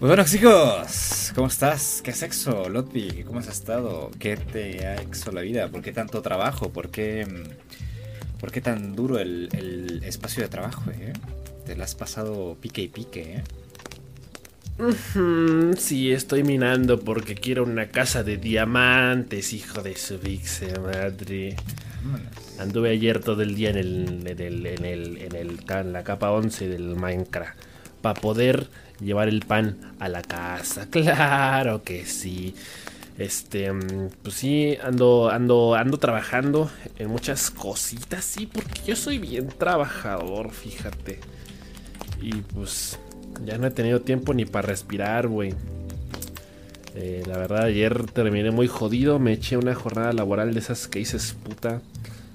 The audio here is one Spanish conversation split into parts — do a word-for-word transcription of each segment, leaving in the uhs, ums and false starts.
Muy buenos chicos, ¿cómo estás? ¿Qué sexo, Lotbi? ¿Cómo has estado? ¿Qué te ha hecho la vida? ¿Por qué tanto trabajo? ¿Por qué, por qué tan duro el, el espacio de trabajo, eh? Te la has pasado pique y pique, eh. Mm-hmm. Sí, estoy minando porque quiero una casa de diamantes, hijo de su bixe madre. Anduve ayer todo el día en el en el en el en, el, en la capa once del Minecraft para poder llevar el pan a la casa. Claro que sí. Este, pues sí, ando ando ando trabajando en muchas cositas, sí, porque yo soy bien trabajador, fíjate. Y pues ya no he tenido tiempo ni para respirar, güey. Eh, la verdad, ayer terminé muy jodido. Me eché una jornada laboral de esas que dices, puta,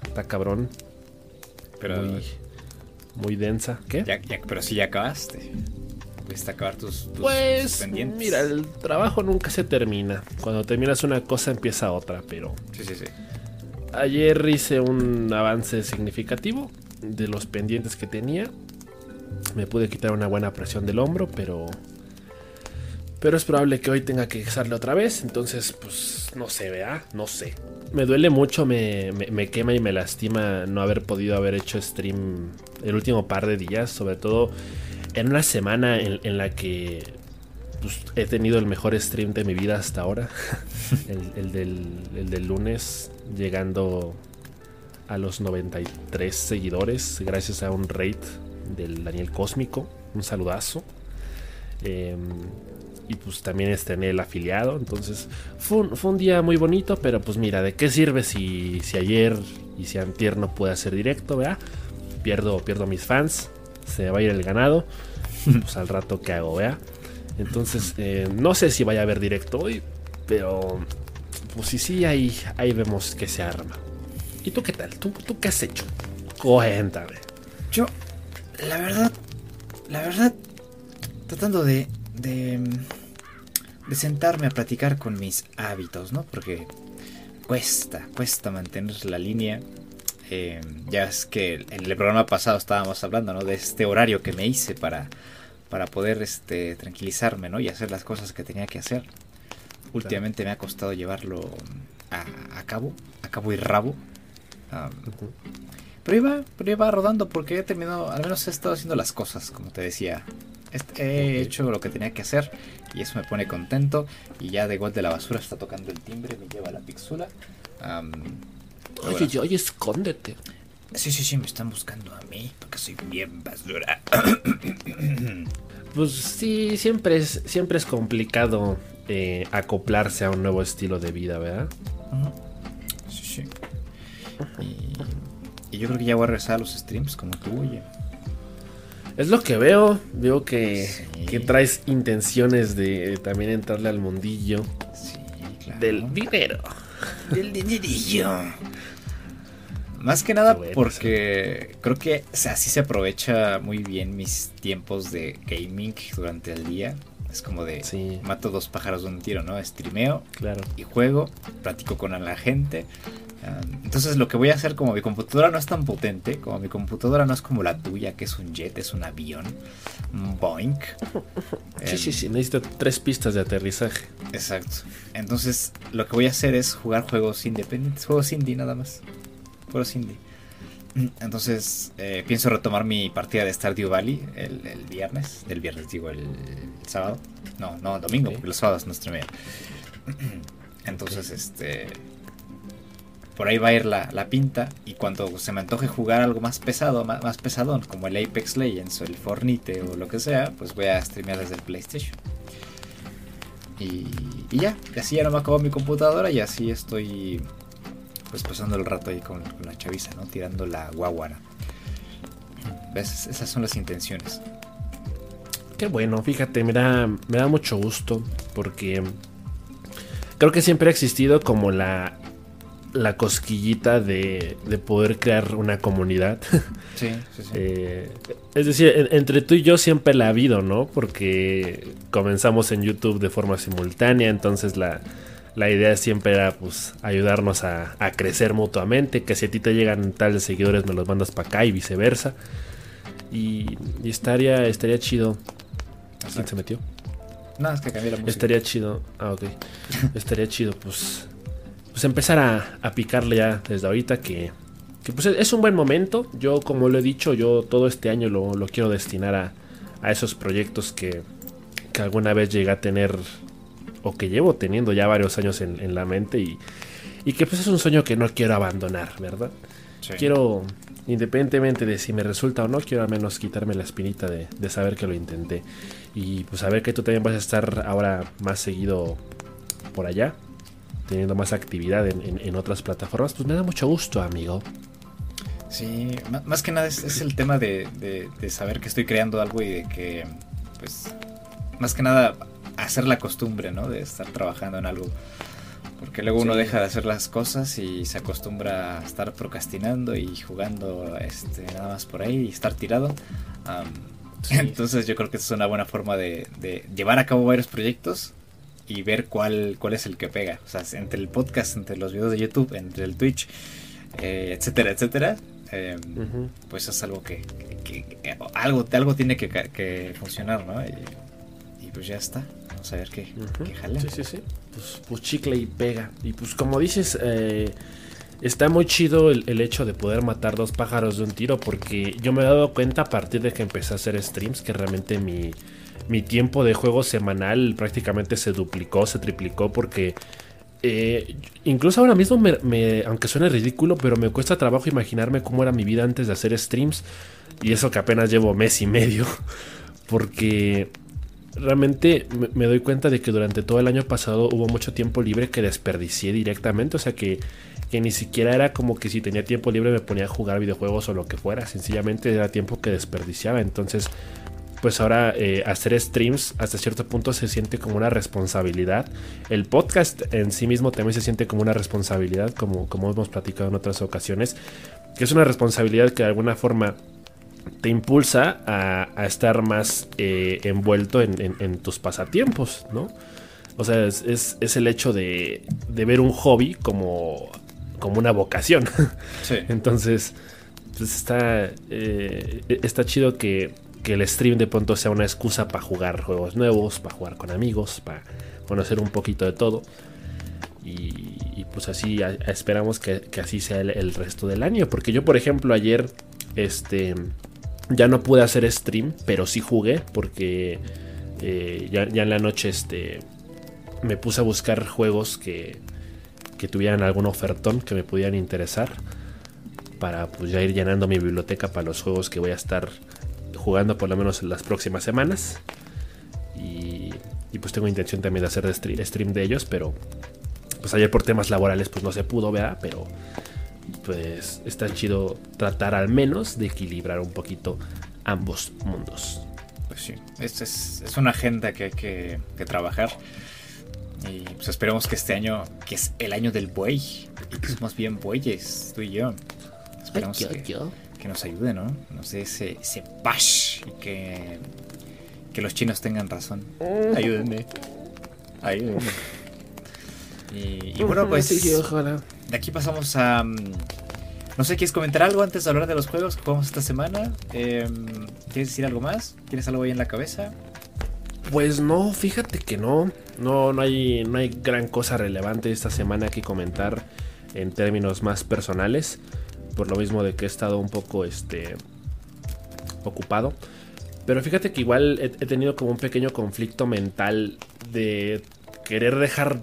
está cabrón. Pero muy, muy densa. ¿Qué? Ya, ya, pero si ya acabaste. Pudiste acabar tus, tus, pues, tus pendientes. Mira, el trabajo nunca se termina. Cuando terminas una cosa, empieza otra, pero... Sí, sí, sí. Ayer hice un avance significativo de los pendientes que tenía. Me pude quitar una buena presión del hombro, pero pero es probable que hoy tenga que exarle otra vez. Entonces, pues, no sé, ¿verdad? No sé. Me duele mucho, me, me, me quema y me lastima no haber podido haber hecho stream el último par de días. Sobre todo en una semana en, en la que pues, he tenido el mejor stream de mi vida hasta ahora. el, el, del, el del lunes, llegando a los noventa y tres seguidores gracias a un raid del Daniel Cósmico, un saludazo. Eh, y pues también estrené el afiliado. Entonces fue un, fue un día muy bonito, pero pues mira, ¿de qué sirve si, si ayer y si antier no pude hacer directo, ¿verdad? Pierdo, pierdo a mis fans, se me va a ir el ganado. Pues al rato que hago, ¿verdad? Entonces eh, no sé si vaya a haber directo hoy, pero pues sí, sí, ahí, ahí vemos que se arma. ¿Y tú qué tal? ¿Tú, tú qué has hecho? Cuéntame. Yo... La verdad, la verdad, tratando de, de, de sentarme a platicar con mis hábitos, ¿no? Porque cuesta, cuesta mantener la línea. Eh, ya es que en el programa pasado estábamos hablando, ¿no? De este horario que me hice para, para poder este, tranquilizarme, ¿no? Y hacer las cosas que tenía que hacer. Claro. Últimamente me ha costado llevarlo a, a cabo, a cabo y rabo. Um, uh-huh. Pero iba, pero iba rodando porque he terminado, al menos he estado haciendo las cosas, como te decía. He hecho lo que tenía que hacer y eso me pone contento. Y ya de igual de la basura está tocando el timbre, me lleva la pixula. Um, oye, bueno. Oye, escóndete. Sí, sí, sí, me están buscando a mí porque soy bien basura. Pues sí, siempre es, siempre es complicado eh, acoplarse a un nuevo estilo de vida, ¿verdad? Uh-huh. Sí, sí. Y... Y yo creo que ya voy a regresar a los streams como tú, oye. Es lo que veo. Veo que, sí. que traes intenciones de, de también entrarle al mundillo. Sí, claro. Del dinero. Del dinerillo. Más que nada bueno, porque creo que o sea, así se aprovecha muy bien mis tiempos de gaming durante el día. Es como de sí. Mato dos pájaros de un tiro, ¿no? Streameo claro. Y juego, platico con la gente. Entonces lo que voy a hacer, como mi computadora no es tan potente, como mi computadora no es como la tuya, que es un jet, es un avión, un Boeing. Sí, um, sí, sí, necesito tres pistas de aterrizaje. Exacto. Entonces lo que voy a hacer es jugar juegos independientes, juegos indie nada más, juegos indie. Entonces eh, pienso retomar mi partida de Stardew Valley el, el viernes, del viernes digo el, el sábado, no, no, domingo, okay. Porque los sábados no streameo. Entonces okay. este... Por ahí va a ir la, la pinta y cuando se me antoje jugar algo más pesado, más, más pesadón, como el Apex Legends o el Fortnite o lo que sea, pues voy a streamear desde el PlayStation. Y, y ya, así ya no me acabo mi computadora y así estoy pues pasando el rato ahí con, con la chaviza, ¿no? Tirando la guaguara. ¿Ves? Esas son las intenciones. Qué bueno, fíjate, me da, me da mucho gusto porque creo que siempre ha existido como la... la cosquillita de, de poder crear una comunidad. Sí, sí, sí. Eh, es decir, en, entre tú y yo siempre la ha habido, ¿no? Porque comenzamos en YouTube de forma simultánea, entonces la, la idea siempre era pues ayudarnos a, a crecer mutuamente, que si a ti te llegan tales seguidores me los mandas para acá y viceversa. Y, y estaría, estaría chido. ¿Quién se metió? No, es que cambié la música. Estaría chido. Ah, ok. Estaría chido, pues. Pues empezar a, a picarle ya desde ahorita que. Que pues es un buen momento. Yo, como lo he dicho, yo todo este año lo, lo quiero destinar a, a esos proyectos que, que alguna vez llegué a tener o que llevo teniendo ya varios años en, en la mente y, y que pues es un sueño que no quiero abandonar, ¿verdad? Sí. Quiero, independientemente de si me resulta o no, quiero al menos quitarme la espinita de, de saber que lo intenté y pues saber que tú también vas a estar ahora más seguido por allá, teniendo más actividad en, en, en otras plataformas, pues me da mucho gusto, amigo. Sí, más que nada es, es el tema de, de, de saber que estoy creando algo y de que, pues, más que nada hacer la costumbre, ¿no? De estar trabajando en algo. Porque luego sí. Uno deja de hacer las cosas y se acostumbra a estar procrastinando y jugando este, nada más por ahí y estar tirado. Um, sí. Entonces yo creo que es una buena forma de, de llevar a cabo varios proyectos y ver cuál, cuál es el que pega. O sea, entre el podcast, entre los videos de YouTube, entre el Twitch, eh, etcétera, etcétera. Eh, uh-huh. Pues es algo que, que, que, que algo, algo tiene que, que funcionar, ¿no? Y, y pues ya está, vamos a ver qué, uh-huh. qué jala. Sí, sí, sí, pues, pues chicle y pega. Y pues como dices, eh, está muy chido el, el hecho de poder matar dos pájaros de un tiro, porque yo me he dado cuenta a partir de que empecé a hacer streams que realmente mi, mi tiempo de juego semanal prácticamente se duplicó, se triplicó, porque... Eh, incluso ahora mismo, me, me, aunque suene ridículo, pero me cuesta trabajo imaginarme cómo era mi vida antes de hacer streams. Y eso que apenas llevo mes y medio. Porque realmente me, me doy cuenta de que durante todo el año pasado hubo mucho tiempo libre que desperdicié directamente. O sea que, que ni siquiera era como que si tenía tiempo libre me ponía a jugar videojuegos o lo que fuera. Sencillamente era tiempo que desperdiciaba. Entonces... pues ahora eh, hacer streams hasta cierto punto se siente como una responsabilidad. El podcast en sí mismo también se siente como una responsabilidad, como, como hemos platicado en otras ocasiones, que es una responsabilidad que de alguna forma te impulsa a, a estar más eh, envuelto en, en, en tus pasatiempos, ¿no? O sea, es, es, es el hecho de, de ver un hobby como, como una vocación. Sí. Entonces, pues está, eh, está chido que... que el stream de pronto sea una excusa para jugar juegos nuevos, para jugar con amigos, para conocer un poquito de todo. Y, y pues así a, esperamos que, que así sea el, el resto del año. Porque yo, por ejemplo, ayer este, ya no pude hacer stream, pero sí jugué. Porque eh, ya, ya en la noche este, me puse a buscar juegos que, que tuvieran algún ofertón que me pudieran interesar. Para pues ya ir llenando mi biblioteca para los juegos que voy a estar... jugando por lo menos en las próximas semanas. Y, y pues tengo intención también de hacer de stream de ellos. Pero pues ayer por temas laborales pues no se pudo, ¿verdad? Pero pues está chido tratar al menos de equilibrar un poquito ambos mundos. Pues sí, es, es, es una agenda que hay que, que trabajar. Y pues esperemos que este año, que es el año del buey, y que somos bien bueyes, tú y yo. Esperemos yo, que... yo. Que nos ayude, ¿no? Nos dé ese, ese bash y que, que los chinos tengan razón. Ayúdenme. Ayúdenme. Y, y bueno, pues... de aquí pasamos a... No sé, ¿quieres comentar algo antes de hablar de los juegos que jugamos esta semana? Eh, ¿Quieres decir algo más? ¿Tienes algo ahí en la cabeza? Pues no, fíjate que no. No, no hay, no hay gran cosa relevante esta semana que comentar en términos más personales. Por lo mismo de que he estado un poco este, ocupado. Pero fíjate que igual he, he tenido como un pequeño conflicto mental de querer dejar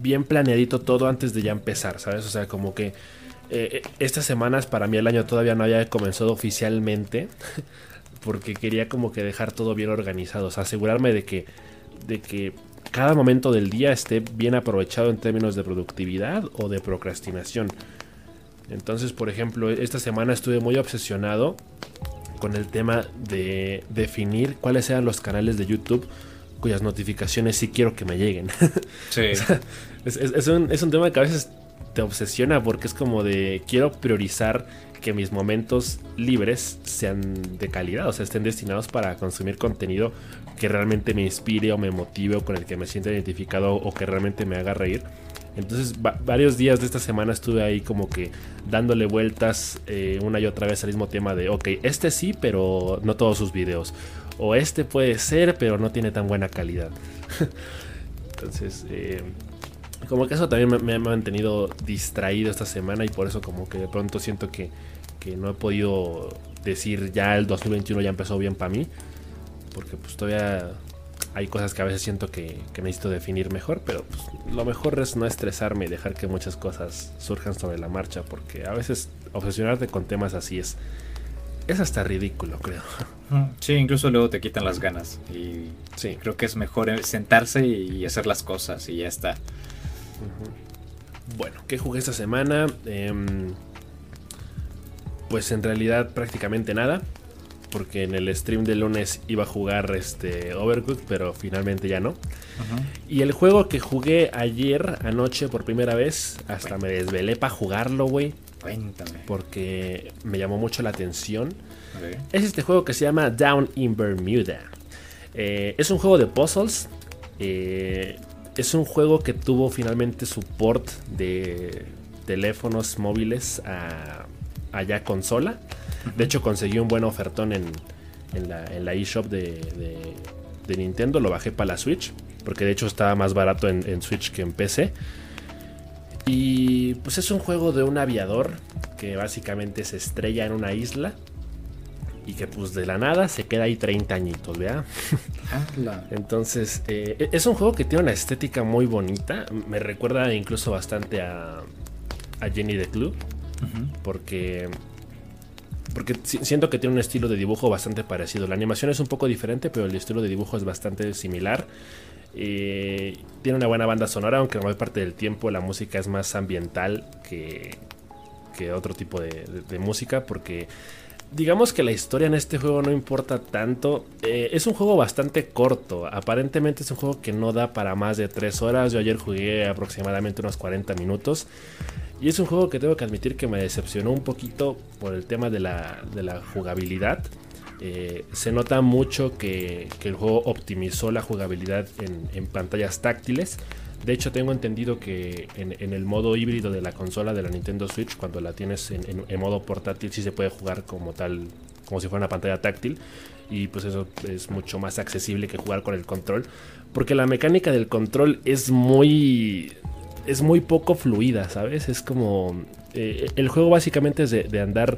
bien planeadito todo antes de ya empezar, ¿sabes? O sea, como que eh, estas semanas para mí el año todavía no había comenzado oficialmente. Porque quería como que dejar todo bien organizado. O sea, asegurarme de que, de que cada momento del día esté bien aprovechado en términos de productividad o de procrastinación. Entonces, por ejemplo, esta semana estuve muy obsesionado con el tema de definir cuáles sean los canales de YouTube cuyas notificaciones sí quiero que me lleguen. Sí. O sea, es, es, es, un, es un tema que a veces te obsesiona porque es como de quiero priorizar que mis momentos libres sean de calidad, o sea, estén destinados para consumir contenido que realmente me inspire o me motive o con el que me sienta identificado o que realmente me haga reír. Entonces va, varios días de esta semana estuve ahí como que dándole vueltas eh, una y otra vez al mismo tema de ok, este sí, pero no todos sus videos, o este puede ser, pero no tiene tan buena calidad. Entonces eh, como que eso también me, me ha mantenido distraído esta semana, y por eso como que de pronto siento que, que no he podido decir ya el dos mil veintiuno ya empezó bien para mí, porque pues todavía hay cosas que a veces siento que, que necesito definir mejor, pero pues, lo mejor es no estresarme y dejar que muchas cosas surjan sobre la marcha, porque a veces obsesionarte con temas así es, es hasta ridículo, creo. Sí, incluso luego te quitan las ganas, y sí, creo que es mejor sentarse y hacer las cosas y ya está. Uh-huh. Bueno, ¿qué jugué esta semana? Eh, pues en realidad prácticamente nada, porque en el stream del lunes iba a jugar este Overcooked, pero finalmente ya no. Uh-huh. Y el juego que jugué ayer anoche por primera vez, hasta bueno, me desvelé para jugarlo, güey. Cuéntame. Porque me llamó mucho la atención. Okay. Es este juego que se llama Down in Bermuda. Eh, es un juego de puzzles. Eh, es un juego que tuvo finalmente support de teléfonos móviles a, a ya consola. De hecho conseguí un buen ofertón en, en la, en la eShop de, de, de Nintendo. Lo bajé para la Switch, porque de hecho estaba más barato en, en Switch que en P C. Y pues es un juego de un aviador que básicamente se estrella en una isla y que pues de la nada se queda ahí treinta añitos, ¿verdad? Entonces eh, es un juego que tiene una estética muy bonita. Me recuerda incluso bastante a, a Jenny the Club. Uh-huh. Porque... Porque siento que tiene un estilo de dibujo bastante parecido. La animación es un poco diferente, pero el estilo de dibujo es bastante similar. Eh, tiene una buena banda sonora, aunque la mayor parte del tiempo la música es más ambiental que, que otro tipo de, de, de música. Porque digamos que la historia en este juego no importa tanto. Eh, es un juego bastante corto. Aparentemente es un juego que no da para más de tres horas. Yo ayer jugué aproximadamente unos cuarenta minutos. Y es un juego que tengo que admitir que me decepcionó un poquito por el tema de la, de la jugabilidad. Eh, se nota mucho que, que el juego optimizó la jugabilidad en, en pantallas táctiles. De hecho, tengo entendido que en, en el modo híbrido de la consola de la Nintendo Switch, cuando la tienes en, en, en modo portátil, sí se puede jugar como tal, como si fuera una pantalla táctil. Y pues eso es mucho más accesible que jugar con el control, porque la mecánica del control es muy... es muy poco fluida, ¿sabes? Es como... Eh, el juego básicamente es de, de andar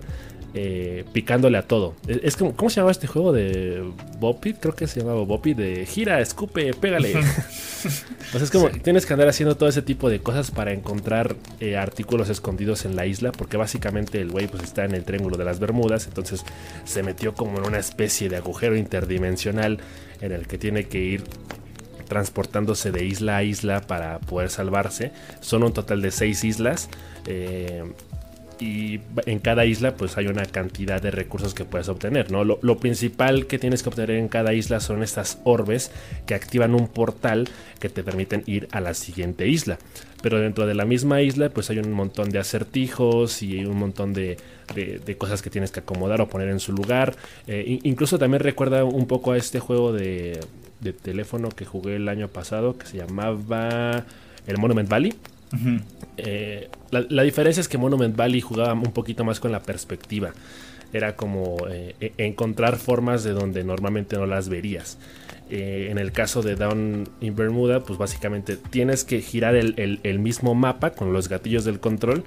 eh, picándole a todo. Es, es como... ¿Cómo se llamaba este juego de Bopit? Creo que se llamaba Bopit. De gira, escupe, pégale. O sea, es como... Sí. Tienes que andar haciendo todo ese tipo de cosas para encontrar eh, artículos escondidos en la isla. Porque básicamente el güey pues está en el Triángulo de las Bermudas. Entonces se metió como en una especie de agujero interdimensional en el que tiene que ir... transportándose de isla a isla para poder salvarse. Son un total de seis islas eh, y en cada isla pues hay una cantidad de recursos que puedes obtener, ¿no? Lo, lo principal que tienes que obtener en cada isla son estas orbes que activan un portal que te permiten ir a la siguiente isla. Pero dentro de la misma isla pues hay un montón de acertijos y un montón de, de, de cosas que tienes que acomodar o poner en su lugar. Eh, incluso también recuerda un poco a este juego de... de teléfono que jugué el año pasado, que se llamaba el Monument Valley. Uh-huh. eh, la, la diferencia es que Monument Valley jugaba un poquito más con la perspectiva. Era como eh, encontrar formas de donde normalmente no las verías. Eh, en el caso de Down in Bermuda, pues básicamente tienes que girar el, el, el mismo mapa con los gatillos del control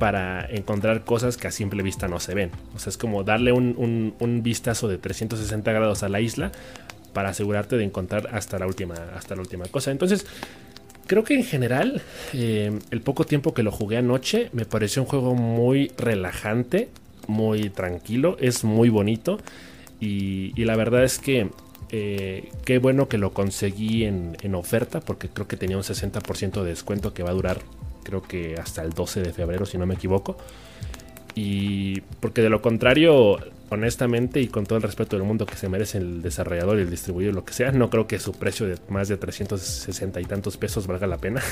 para encontrar cosas que a simple vista no se ven. O sea, es como darle un, un, un vistazo de trescientos sesenta grados a la isla para asegurarte de encontrar hasta la última, hasta la última cosa. Entonces, creo que en general, eh, el poco tiempo que lo jugué anoche, me pareció un juego muy relajante, muy tranquilo, es muy bonito. Y, y la verdad es que eh, qué bueno que lo conseguí en, en oferta, porque creo que tenía un sesenta por ciento de descuento que va a durar, creo que hasta el doce de febrero, si no me equivoco. Y porque de lo contrario... honestamente y con todo el respeto del mundo que se merece el desarrollador y el distribuidor, lo que sea, no creo que su precio de más de trescientos sesenta y tantos pesos valga la pena.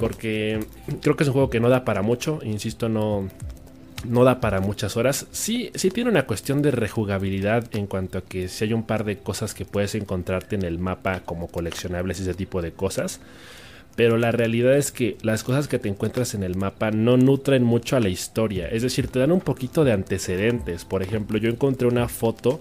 Porque creo que es un juego que no da para mucho, insisto, no, no da para muchas horas. Sí, sí tiene una cuestión de rejugabilidad en cuanto a que si hay un par de cosas que puedes encontrarte en el mapa como coleccionables y ese tipo de cosas. Pero la realidad es que las cosas que te encuentras en el mapa no nutren mucho a la historia. Es decir, te dan un poquito de antecedentes. Por ejemplo, yo encontré una foto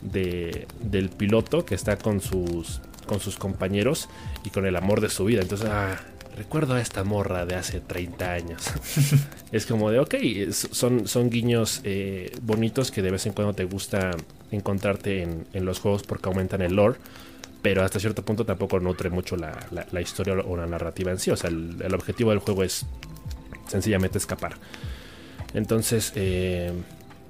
de, del piloto que está con sus, con sus compañeros y con el amor de su vida. Entonces, ah, recuerdo a esta morra de hace treinta años. Es como de, ok, son, son guiños eh, bonitos que de vez en cuando te gusta encontrarte en, en los juegos porque aumentan el lore. Pero hasta cierto punto tampoco nutre mucho la, la, la historia o la narrativa en sí. O sea, el, el objetivo del juego es sencillamente escapar. Entonces, eh,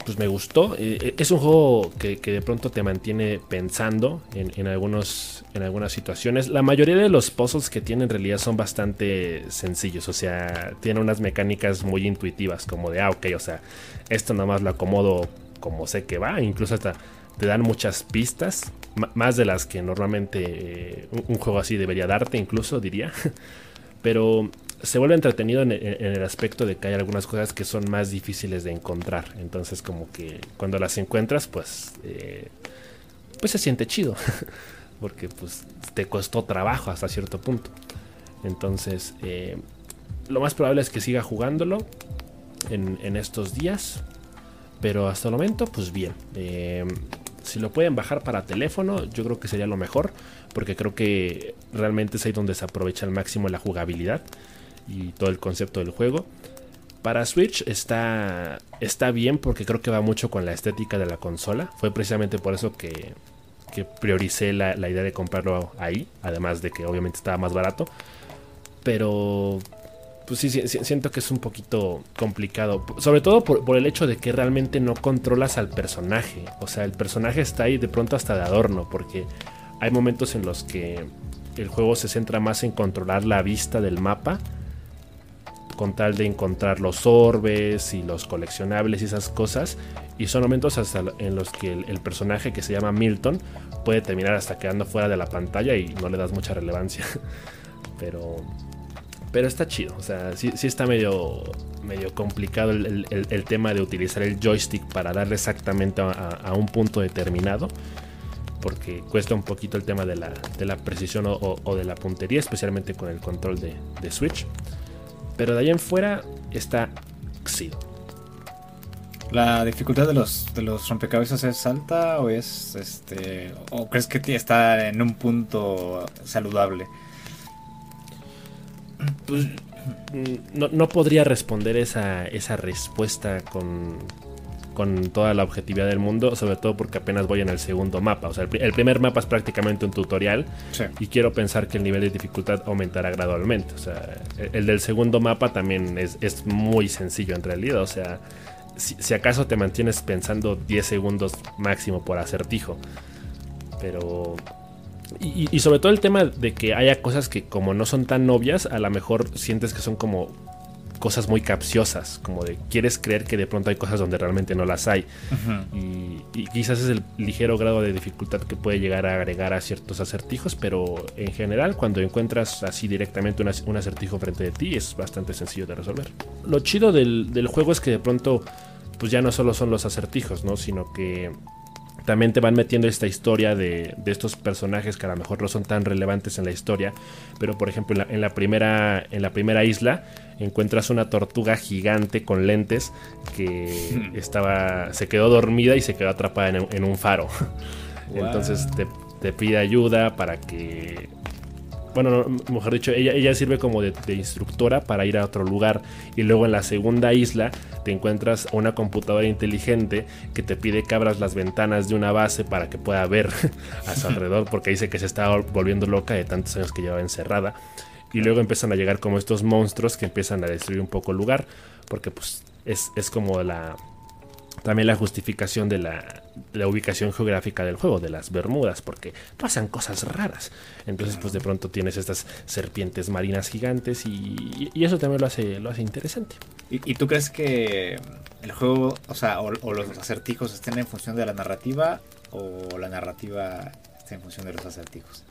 pues me gustó. Eh, es un juego que, que de pronto te mantiene pensando en, en, algunos, en algunas situaciones. La mayoría de los puzzles que tiene en realidad son bastante sencillos. O sea, tiene unas mecánicas muy intuitivas. Como de, ah, ok, o sea, esto nada más lo acomodo como sé que va. Incluso hasta te dan muchas pistas. Más de las que normalmente eh, un juego así debería darte, incluso diría. Pero se vuelve entretenido en, en, en el aspecto de que hay algunas cosas que son más difíciles de encontrar. Entonces como que cuando las encuentras pues eh, pues se siente chido. Porque pues te costó trabajo hasta cierto punto. Entonces eh, lo más probable es que siga jugándolo en, en estos días. Pero hasta el momento pues bien. Eh, Si lo pueden bajar para teléfono, yo creo que sería lo mejor, porque creo que realmente es ahí donde se aprovecha al máximo la jugabilidad y todo el concepto del juego. Para Switch está, está bien, porque creo que va mucho con la estética de la consola. Fue precisamente por eso que, que prioricé la, la idea de comprarlo ahí, además de que obviamente estaba más barato. Pero pues sí, sí, siento que es un poquito complicado. Sobre todo por, por el hecho de que realmente no controlas al personaje. O sea, el personaje está ahí de pronto hasta de adorno. Porque hay momentos en los que el juego se centra más en controlar la vista del mapa. Con tal de encontrar los orbes y los coleccionables y esas cosas. Y son momentos hasta en los que el, el personaje que se llama Milton puede terminar hasta quedando fuera de la pantalla y no le das mucha relevancia. Pero... Pero está chido, o sea, sí, sí está medio, medio complicado el, el, el tema de utilizar el joystick para darle exactamente a, a un punto determinado. Porque cuesta un poquito el tema de la, de la precisión o, o, o de la puntería, especialmente con el control de, de Switch. Pero de ahí en fuera está chido. ¿La dificultad de los, de los rompecabezas es alta o es, este, o crees que está en un punto saludable? Pues no, no podría responder esa, esa respuesta con, con toda la objetividad del mundo, sobre todo porque apenas voy en el segundo mapa. O sea, el, el primer mapa es prácticamente un tutorial, sí. Y quiero pensar que el nivel de dificultad aumentará gradualmente. O sea, el, el del segundo mapa también es, es muy sencillo en realidad. O sea, si, si acaso te mantienes pensando diez segundos máximo por acertijo. Pero... Y, y sobre todo el tema de que haya cosas que como no son tan obvias, a lo mejor sientes que son como cosas muy capciosas, como de quieres creer que de pronto hay cosas donde realmente no las hay. Uh-huh. y, y quizás es el ligero grado de dificultad que puede llegar a agregar a ciertos acertijos, pero en general cuando encuentras así directamente una, un acertijo frente de ti es bastante sencillo de resolver. Lo chido del, del juego es que de pronto pues ya no solo son los acertijos, ¿no? Sino que también te van metiendo esta historia de, de estos personajes que a lo mejor no son tan relevantes en la historia. Pero por ejemplo en la, en la primera, en la primera isla encuentras una tortuga gigante con lentes que estaba, se quedó dormida y se quedó atrapada en, en un faro. Wow. Entonces te, te pide ayuda para que... Bueno, mejor dicho, ella, ella sirve como de, de instructora para ir a otro lugar. Y luego en la segunda isla te encuentras una computadora inteligente que te pide que abras las ventanas de una base para que pueda ver a su alrededor, porque dice que se está volviendo loca de tantos años que llevaba encerrada. Y luego empiezan a llegar como estos monstruos que empiezan a destruir un poco el lugar, porque pues es, es como la... También la justificación de la, de la ubicación geográfica del juego, de las Bermudas, porque pasan cosas raras. Entonces pues de pronto tienes estas serpientes marinas gigantes y, y eso también lo hace, lo hace interesante. ¿Y, y tú crees que el juego, o sea, o, o los acertijos estén en función de la narrativa o la narrativa esté en función de los acertijos?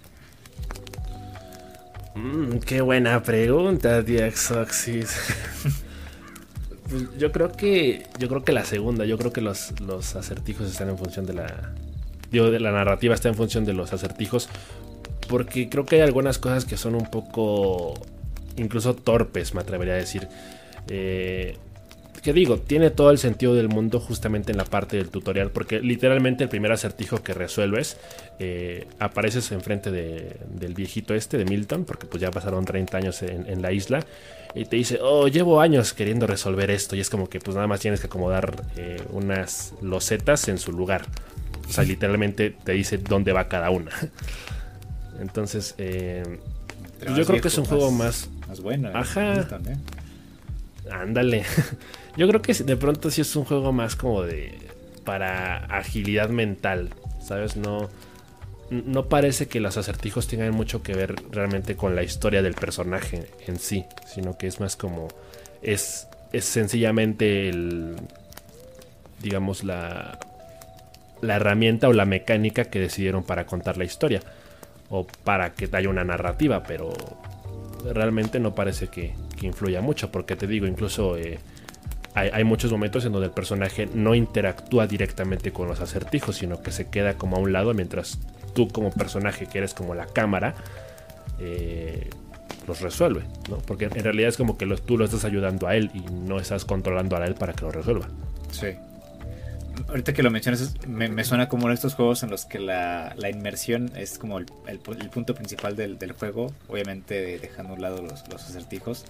Mm, qué buena pregunta, Diaxoxis. Pues yo creo que yo creo que la segunda, yo creo que los, los acertijos están en función de la... Digo, de la narrativa está en función de los acertijos porque creo que hay algunas cosas que son un poco incluso torpes, me atrevería a decir. Eh, que digo, tiene todo el sentido del mundo justamente en la parte del tutorial, porque literalmente el primer acertijo que resuelves, eh, apareces enfrente de, del viejito este, de Milton, porque pues ya pasaron treinta años en, en la isla, y te dice, oh, llevo años queriendo resolver esto, y es como que pues nada más tienes que acomodar eh, unas losetas en su lugar. O sea, literalmente te dice dónde va cada una. Entonces, eh, pues yo creo que es un juego más... más bueno. Ajá. Ándale. Yo creo que de pronto sí es un juego más como de... para agilidad mental, ¿sabes? No, no parece que los acertijos tengan mucho que ver realmente con la historia del personaje en sí, sino que es más como... Es, es sencillamente el... digamos la... la herramienta o la mecánica que decidieron para contar la historia o para que haya una narrativa, pero realmente no parece que, que influya mucho, porque te digo, incluso eh, hay, hay muchos momentos en donde el personaje no interactúa directamente con los acertijos, sino que se queda como a un lado mientras tú como personaje, que eres como la cámara, eh, los resuelve, ¿no? Porque en realidad es como que los, tú lo estás ayudando a él y no estás controlando a él para que lo resuelva. Sí. Ahorita que lo mencionas, me, me suena como uno de estos juegos en los que la, la inmersión es como el, el, el punto principal del, del juego, obviamente dejando a un lado los, los acertijos,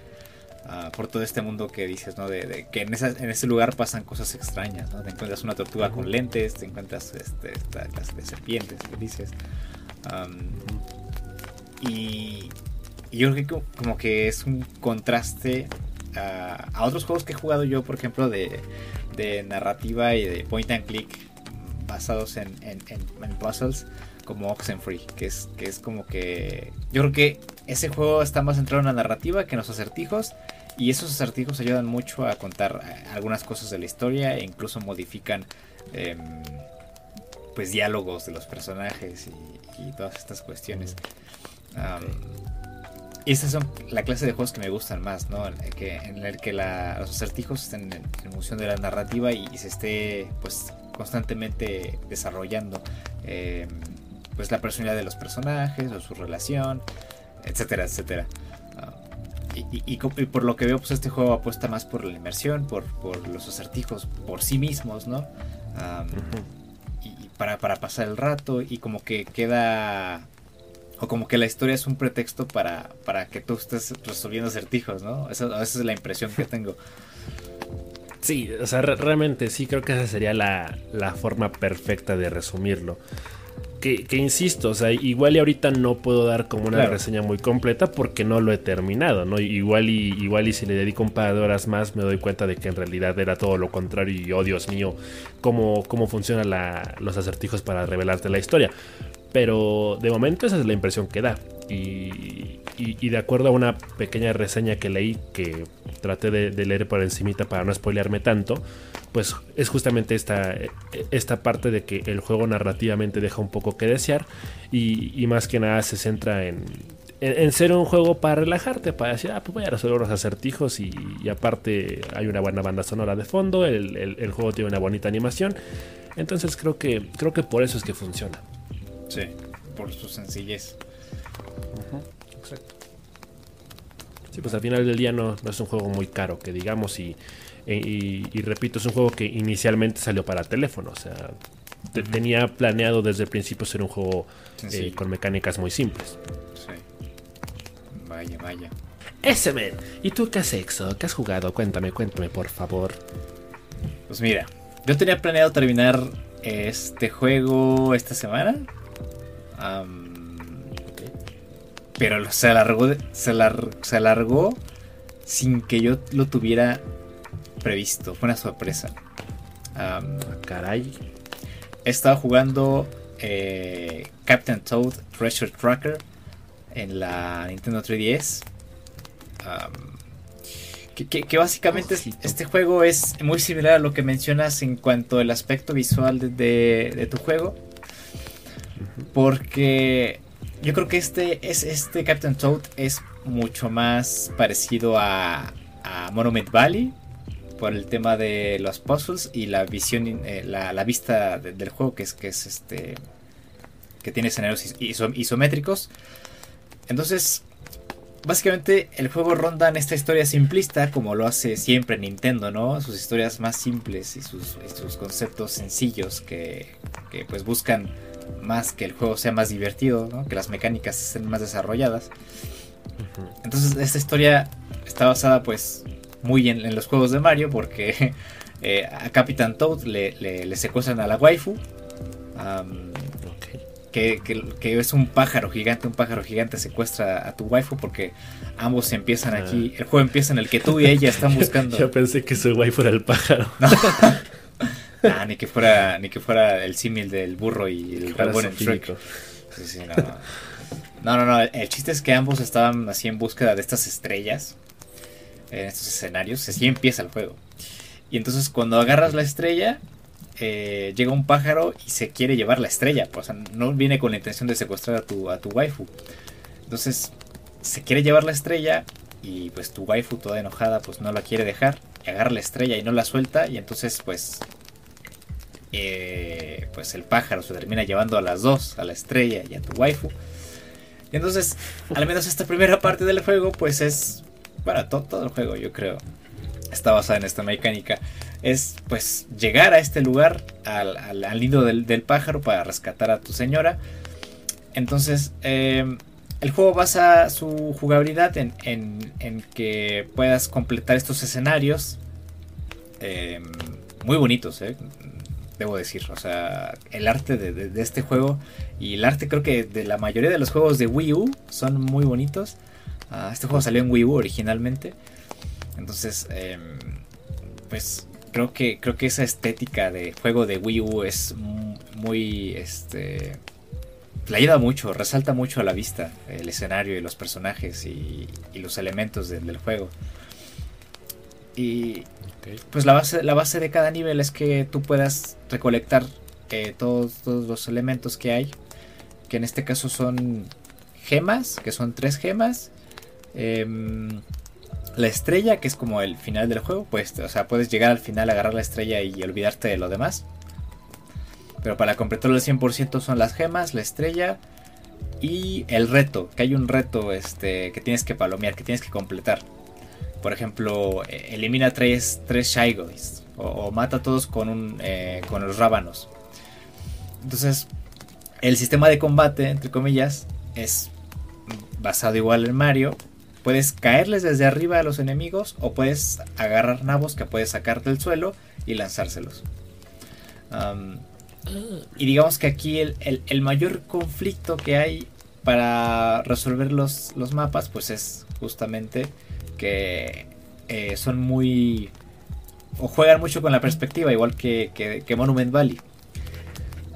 uh, por todo este mundo que dices, ¿no? De, de que en, esa, en ese lugar pasan cosas extrañas, ¿no? Te encuentras una tortuga con lentes, te encuentras este, esta clase de serpientes, que dices. Um, y, y yo creo que como que es un contraste a, a otros juegos que he jugado yo, por ejemplo, de... de narrativa y de point and click basados en, en, en, en puzzles como Oxenfree, que es, que es como que... yo creo que ese juego está más centrado en la narrativa que en los acertijos, y esos acertijos ayudan mucho a contar algunas cosas de la historia e incluso modifican eh, pues diálogos de los personajes y, y todas estas cuestiones. Um, Estas son la clase de juegos que me gustan más, ¿no? Que, en el que la, los acertijos estén en, en función de la narrativa y, y se esté pues constantemente desarrollando eh, pues la personalidad de los personajes o su relación, etcétera, etcétera. Uh, y, y, y por lo que veo, pues este juego apuesta más por la inmersión, por, por los acertijos por sí mismos, ¿no? Um, uh-huh. y, y para, para pasar el rato, y como que queda... o como que la historia es un pretexto para, para que tú estés resolviendo acertijos, ¿no? Esa, esa es la impresión que tengo. Sí, o sea, re- realmente sí, creo que esa sería la, la forma perfecta de resumirlo. Que, que insisto, o sea, igual y ahorita no puedo dar como una claro. reseña muy completa porque no lo he terminado, ¿no? Igual y, igual y si le dedico un par de horas más me doy cuenta de que en realidad era todo lo contrario y, oh Dios mío, cómo, cómo funcionan la, los acertijos para revelarte la historia. Pero de momento esa es la impresión que da. Y, y, y de acuerdo a una pequeña reseña que leí, que traté de, de leer por encimita para no spoilearme tanto, pues es justamente esta, esta parte de que el juego narrativamente deja un poco que desear. Y, y más que nada se centra en, en, en ser un juego para relajarte, para decir, ah, pues voy a resolver unos acertijos. Y, y aparte hay una buena banda sonora de fondo, el, el, el juego tiene una bonita animación. Entonces creo que, creo que por eso es que funciona. Sí, por su sencillez. Uh-huh. Exacto. Sí, pues al final del día no, no es un juego muy caro, que digamos, y, y, y repito, es un juego que inicialmente salió para teléfono, o sea, uh-huh. te, tenía planeado desde el principio ser un juego eh, con mecánicas muy simples. Sí. Vaya, vaya. Ese men, ¿y tú qué has hecho? ¿Qué has jugado? Cuéntame, cuéntame, por favor. Pues mira, yo tenía planeado terminar este juego esta semana. Um, okay. Pero se alargó, se alargó, se alargó sin que yo lo tuviera previsto. Fue una sorpresa. Um, oh, caray. He estado jugando eh, Captain Toad Treasure Tracker en la Nintendo tres D S. Um, que, que, que básicamente Ojito. Este juego es muy similar a lo que mencionas en cuanto al aspecto visual de, de, de tu juego. Porque yo creo que este, es, este Captain Toad es mucho más parecido a, a Monument Valley por el tema de los puzzles y la visión, eh, la, la vista de, del juego, que es que es este que tiene escenarios iso isométricos. Entonces, básicamente el juego ronda en esta historia simplista, como lo hace siempre Nintendo, ¿no? Sus historias más simples y sus, y sus conceptos sencillos que, que pues buscan más que el juego sea más divertido, ¿no? Que las mecánicas estén más desarrolladas. Entonces esta historia está basada pues muy en, en los juegos de Mario, porque eh, a Captain Toad le, le, le secuestran a la waifu, um, okay. que, que, que es un pájaro gigante, un pájaro gigante secuestra a tu waifu, porque ambos empiezan ah. aquí, el juego empieza en el que tú y ella están buscando. Yo, yo pensé que su waifu era el pájaro. No. nah, ni que fuera ni que fuera el símil del burro y el dragón en Shrek. Sí, sí, no. No, no, no, el chiste es que ambos estaban así en búsqueda de estas estrellas en estos escenarios, así empieza el juego. Y entonces cuando agarras la estrella, eh, llega un pájaro y se quiere llevar la estrella, pues, o sea, no viene con la intención de secuestrar a tu, a tu waifu. Entonces se quiere llevar la estrella y pues tu waifu toda enojada pues no la quiere dejar, y agarra la estrella y no la suelta, y entonces pues... Eh, pues el pájaro se termina llevando a las dos, a la estrella y a tu waifu. Y entonces, al menos esta primera parte del juego, pues es... Bueno, todo, todo el juego, yo creo, está basada en esta mecánica. Es, pues, llegar a este lugar, al, al, al nido del, del pájaro, para rescatar a tu señora. Entonces, eh, el juego basa su jugabilidad en, en, en que puedas completar estos escenarios. Eh, muy bonitos, eh. Debo decir, o sea, el arte de, de, de este juego y el arte creo que de la mayoría de los juegos de Wii U son muy bonitos. Uh, este juego salió en Wii U originalmente. Entonces, eh, pues creo que creo que esa estética de juego de Wii U es muy... este le ayuda mucho, resalta mucho a la vista el escenario y los personajes y, y los elementos de, del juego. Y... pues la base, la base de cada nivel es que tú puedas recolectar eh, todos, todos los elementos que hay, que en este caso son gemas, que son tres gemas, eh, la estrella, que es como el final del juego, pues, o sea, puedes llegar al final, agarrar la estrella y olvidarte de lo demás, pero para completarlo al cien por ciento son las gemas, la estrella y el reto, que hay un reto este, que tienes que palomear, que tienes que completar. Por ejemplo, elimina tres, tres Shy Guys, o, o mata a todos con, un, eh, con los rábanos. Entonces, el sistema de combate, entre comillas, es basado igual en Mario. Puedes caerles desde arriba a los enemigos, o puedes agarrar nabos que puedes sacar del suelo y lanzárselos. Um, y digamos que aquí el, el, el mayor conflicto que hay para resolver los, los mapas, pues es justamente... que eh, son muy... o juegan mucho con la perspectiva, igual que, que, que Monument Valley.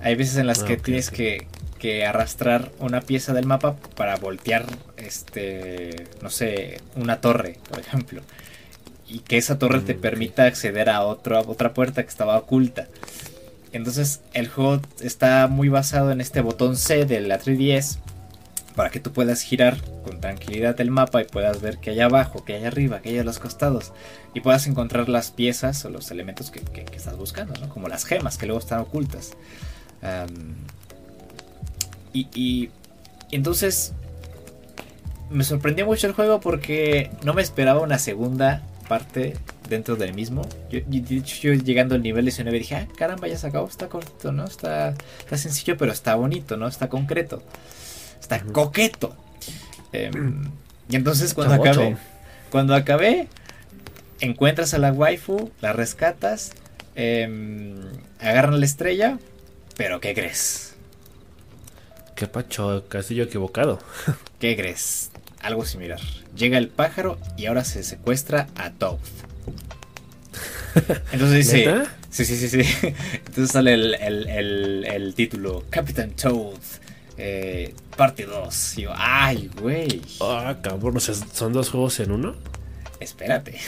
Hay veces en las ah, que okay, tienes okay. Que, que arrastrar una pieza del mapa para voltear, este no sé, una torre, por ejemplo. Y que esa torre mm, te okay. permita acceder a, otro, a otra puerta que estaba oculta. Entonces el juego está muy basado en este botón C de la tres D S... para que tú puedas girar con tranquilidad el mapa y puedas ver qué hay abajo, qué hay arriba, qué hay a los costados. Y puedas encontrar las piezas o los elementos que, que, que estás buscando, ¿no? Como las gemas que luego están ocultas. Um, y, y entonces me sorprendió mucho el juego porque no me esperaba una segunda parte dentro del mismo. Yo, de hecho, yo llegando al nivel diecinueve dije, ah, caramba, ya se acabó, está corto, ¿no? Está, está sencillo, pero está bonito, ¿no? Está concreto. Está coqueto. Eh, y entonces cuando acabé, cuando acabé, encuentras a la waifu, la rescatas, eh, agarran la estrella, pero ¿qué crees? ¿Qué pacho? Casi yo equivocado. ¿Qué crees? Algo similar. Llega el pájaro y ahora se secuestra a Toad. Entonces dice... ¿Neta? Sí, sí, sí, sí. Entonces sale el, el, el, el título, Captain Toad. Eh, parte dos. Yo, ay, güey. Ah, cabrón, o sea, ¿son dos juegos en uno? Espérate.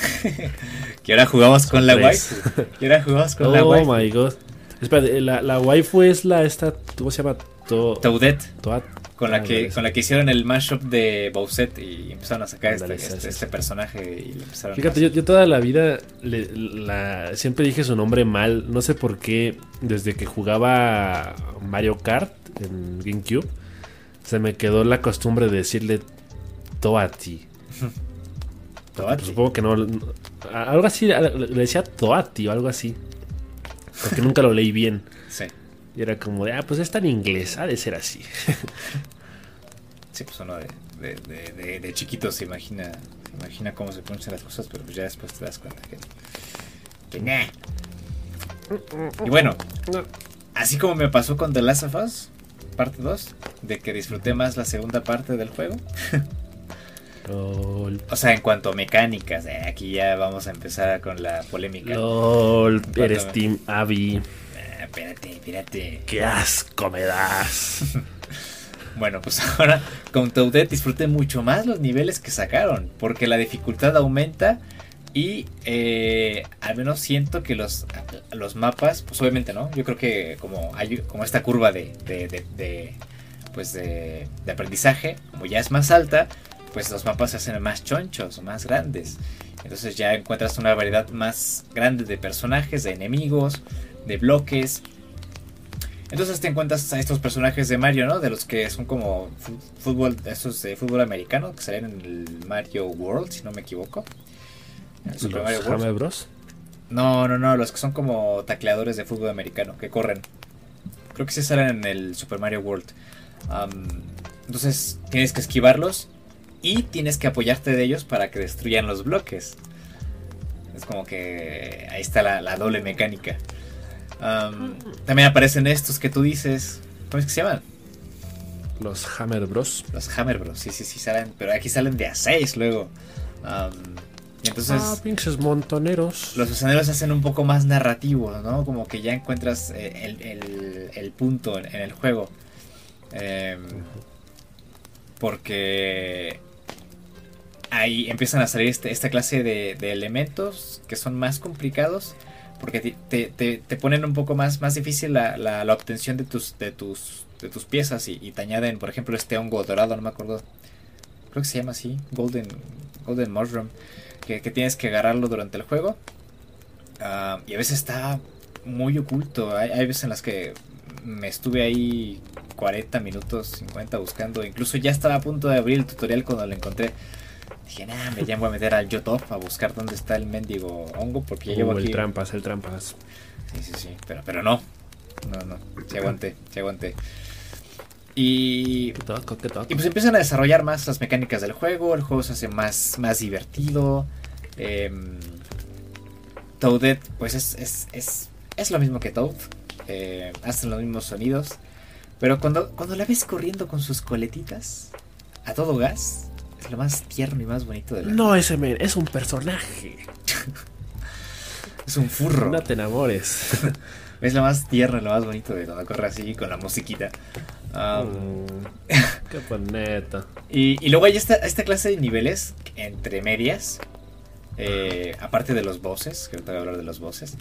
Que ahora jugamos con la waifu. Que ahora jugamos con la waifu. Oh my god. Espérate, la, la waifu es la esta, ¿cómo se llama? To... Toadette. Toad. Con la ah, que con la que hicieron el mashup de Bowsette y empezaron a sacar este, este, este personaje y le empezaron. Fíjate, a yo, yo toda la vida le, la, siempre dije su nombre mal, no sé por qué, desde que jugaba Mario Kart en GameCube, se me quedó la costumbre de decirle Toati. Toati. Pues, supongo que no. Algo así, le decía Toati o algo así. Porque nunca lo leí bien. Sí. Y era como de, ah, pues está en inglés, ha de ser así. Sí, pues uno de, de, de, de, de chiquito se imagina, se imagina cómo se pronuncian las cosas, pero ya después te das cuenta que, que nah. Y bueno, así como me pasó con The Last of Us, parte dos, de que disfruté más la segunda parte del juego. LOL. O sea, en cuanto a mecánicas, eh, aquí ya vamos a empezar con la polémica. LOL, eres me... Team Abby. Ah, espérate, espérate. ¡Qué asco me das! Bueno, pues ahora con Toadette disfruté mucho más los niveles que sacaron, porque la dificultad aumenta y eh, al menos siento que los, los mapas, pues obviamente, ¿no? Yo creo que como hay como esta curva de, de, de, de, pues de, de aprendizaje, como ya es más alta, pues los mapas se hacen más chonchos, más grandes. Entonces ya encuentras una variedad más grande de personajes, de enemigos, de bloques. Entonces te encuentras a estos personajes de Mario, ¿no? De los que son como fútbol, estos de fútbol americano, que salen en el Mario World, si no me equivoco. ¿Los Super Mario World? Bros? No, no, no, los que son como tacleadores de fútbol americano, que corren. Creo que sí salen en el Super Mario World. Um, entonces tienes que esquivarlos. Y tienes que apoyarte de ellos para que destruyan los bloques. Es como que ahí está la, la doble mecánica. Um, también aparecen estos que tú dices. ¿Cómo es que se llaman? Los Hammer Bros. Los Hammer Bros, sí, sí, sí salen. Pero aquí salen de a seis luego. Um, y entonces, ah, pinches montoneros. Los montoneros se hacen un poco más narrativos, ¿no? Como que ya encuentras el, el, el punto en, en el juego. Eh, porque... ahí empiezan a salir este, esta clase de, de elementos que son más complicados porque te, te, te ponen un poco más, más difícil la, la, la obtención de tus, de tus, de tus piezas y, y te añaden, por ejemplo, este hongo dorado, no me acuerdo, creo que se llama así, Golden, Golden Mushroom, que, que tienes que agarrarlo durante el juego. Uh, y a veces está muy oculto, hay, hay veces en las que me estuve ahí cuarenta minutos, cincuenta buscando, incluso ya estaba a punto de abrir el tutorial cuando lo encontré. Dije, nah, me llamo a meter al YouTube a buscar dónde está el mendigo hongo porque ya uh, llevo aquí... el trampas, el trampas. Sí, sí, sí, pero, pero no. No, no, sí aguanté, sí aguanté. Y... ¿Qué toco, qué toco? Y pues empiezan a desarrollar más las mecánicas del juego, el juego se hace más, más divertido. Eh, Toadette, pues es, es, es, es lo mismo que Toad. Eh, hacen los mismos sonidos. Pero cuando, cuando la ves corriendo con sus coletitas, a todo gas... lo más tierno y más bonito de la... No, ese men, es un personaje. Es un furro. No te enamores. Es lo más tierno y lo más bonito de cuando corre así con la musiquita. Um, qué bonito. Y, y luego hay esta, esta clase de niveles entre medias. Eh, aparte de los bosses, que ahorita voy a hablar de los bosses.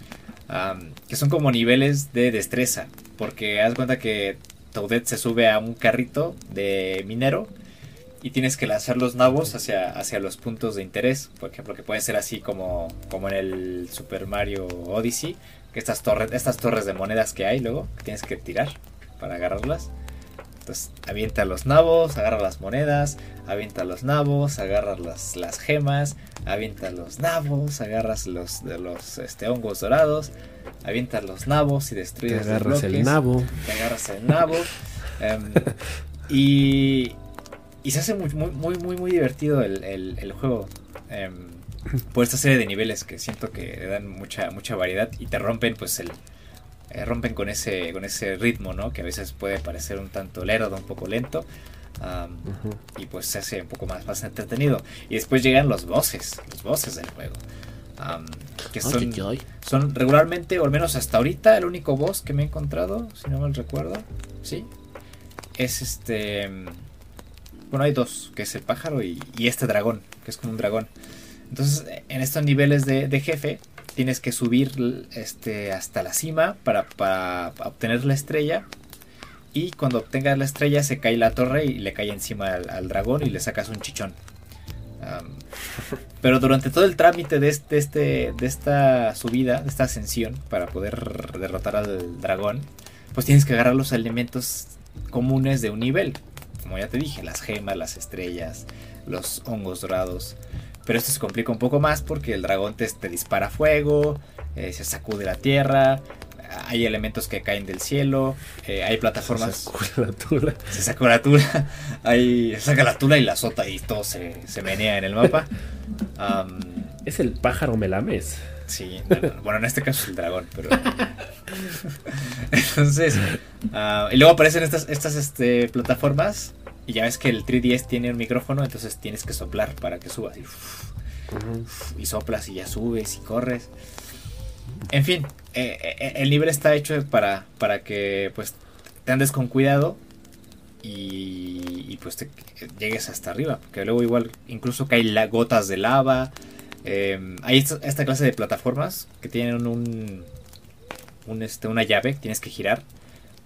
Um, que son como niveles de destreza. Porque haz cuenta que Toadette se sube a un carrito de minero. Y tienes que lanzar los nabos hacia, hacia los puntos de interés. Por ejemplo, que puede ser así como, como en el Super Mario Odyssey. Que estas torres, estas torres de monedas que hay luego, que tienes que tirar para agarrarlas. Entonces, avienta los nabos, agarra las monedas, avienta los nabos, agarra las, las gemas, avienta los nabos, agarras los, de los este, hongos dorados, avienta los nabos y destruyes los bloques. Te agarras el nabo. Te agarras el nabo. um, y... Y se hace muy, muy, muy, muy, muy divertido el, el, el juego eh, por esta serie de niveles que siento que le dan mucha, mucha variedad y te rompen, pues, el eh, rompen con ese, con ese ritmo, ¿no? Que a veces puede parecer un tanto lerdo, un poco lento, um, uh-huh. Y pues se hace un poco más, más entretenido. Y después llegan los bosses, los bosses del juego, um, que son, son regularmente, o al menos hasta ahorita, el único boss que me he encontrado, si no mal recuerdo, sí, es este... Bueno, hay dos, que es el pájaro y, y este dragón, que es como un dragón. Entonces, en estos niveles de, de jefe, tienes que subir este, hasta la cima para, para obtener la estrella. Y cuando obtengas la estrella, se cae la torre y le cae encima al, al dragón y le sacas un chichón. Um, pero durante todo el trámite de, este, de, este, de esta subida, de esta ascensión, para poder derrotar al dragón, pues tienes que agarrar los elementos comunes de un nivel. Como ya te dije, las gemas, las estrellas, los hongos dorados. Pero esto se complica un poco más porque el dragón te, te dispara fuego, eh, se sacude la tierra, hay elementos que caen del cielo, eh, hay plataformas... Se sacude la tula. Se sacude la tula. Hay, se saca la tula y la azota y todo se, se menea en el mapa. Um, ¿Es el pájaro melames? Sí, no, no, bueno, en este caso el dragón, pero... Entonces, uh, y luego aparecen estas, estas este, plataformas. Y ya ves que el tres D S tiene un micrófono, entonces tienes que soplar para que subas. Y, uf, uf, y soplas y ya subes y corres. En fin, eh, eh, el nivel está hecho para, para que pues te andes con cuidado y, y pues te llegues hasta arriba. Porque luego igual incluso caen la, gotas de lava. Eh, hay esta, esta clase de plataformas que tienen un, un este, una llave que tienes que girar.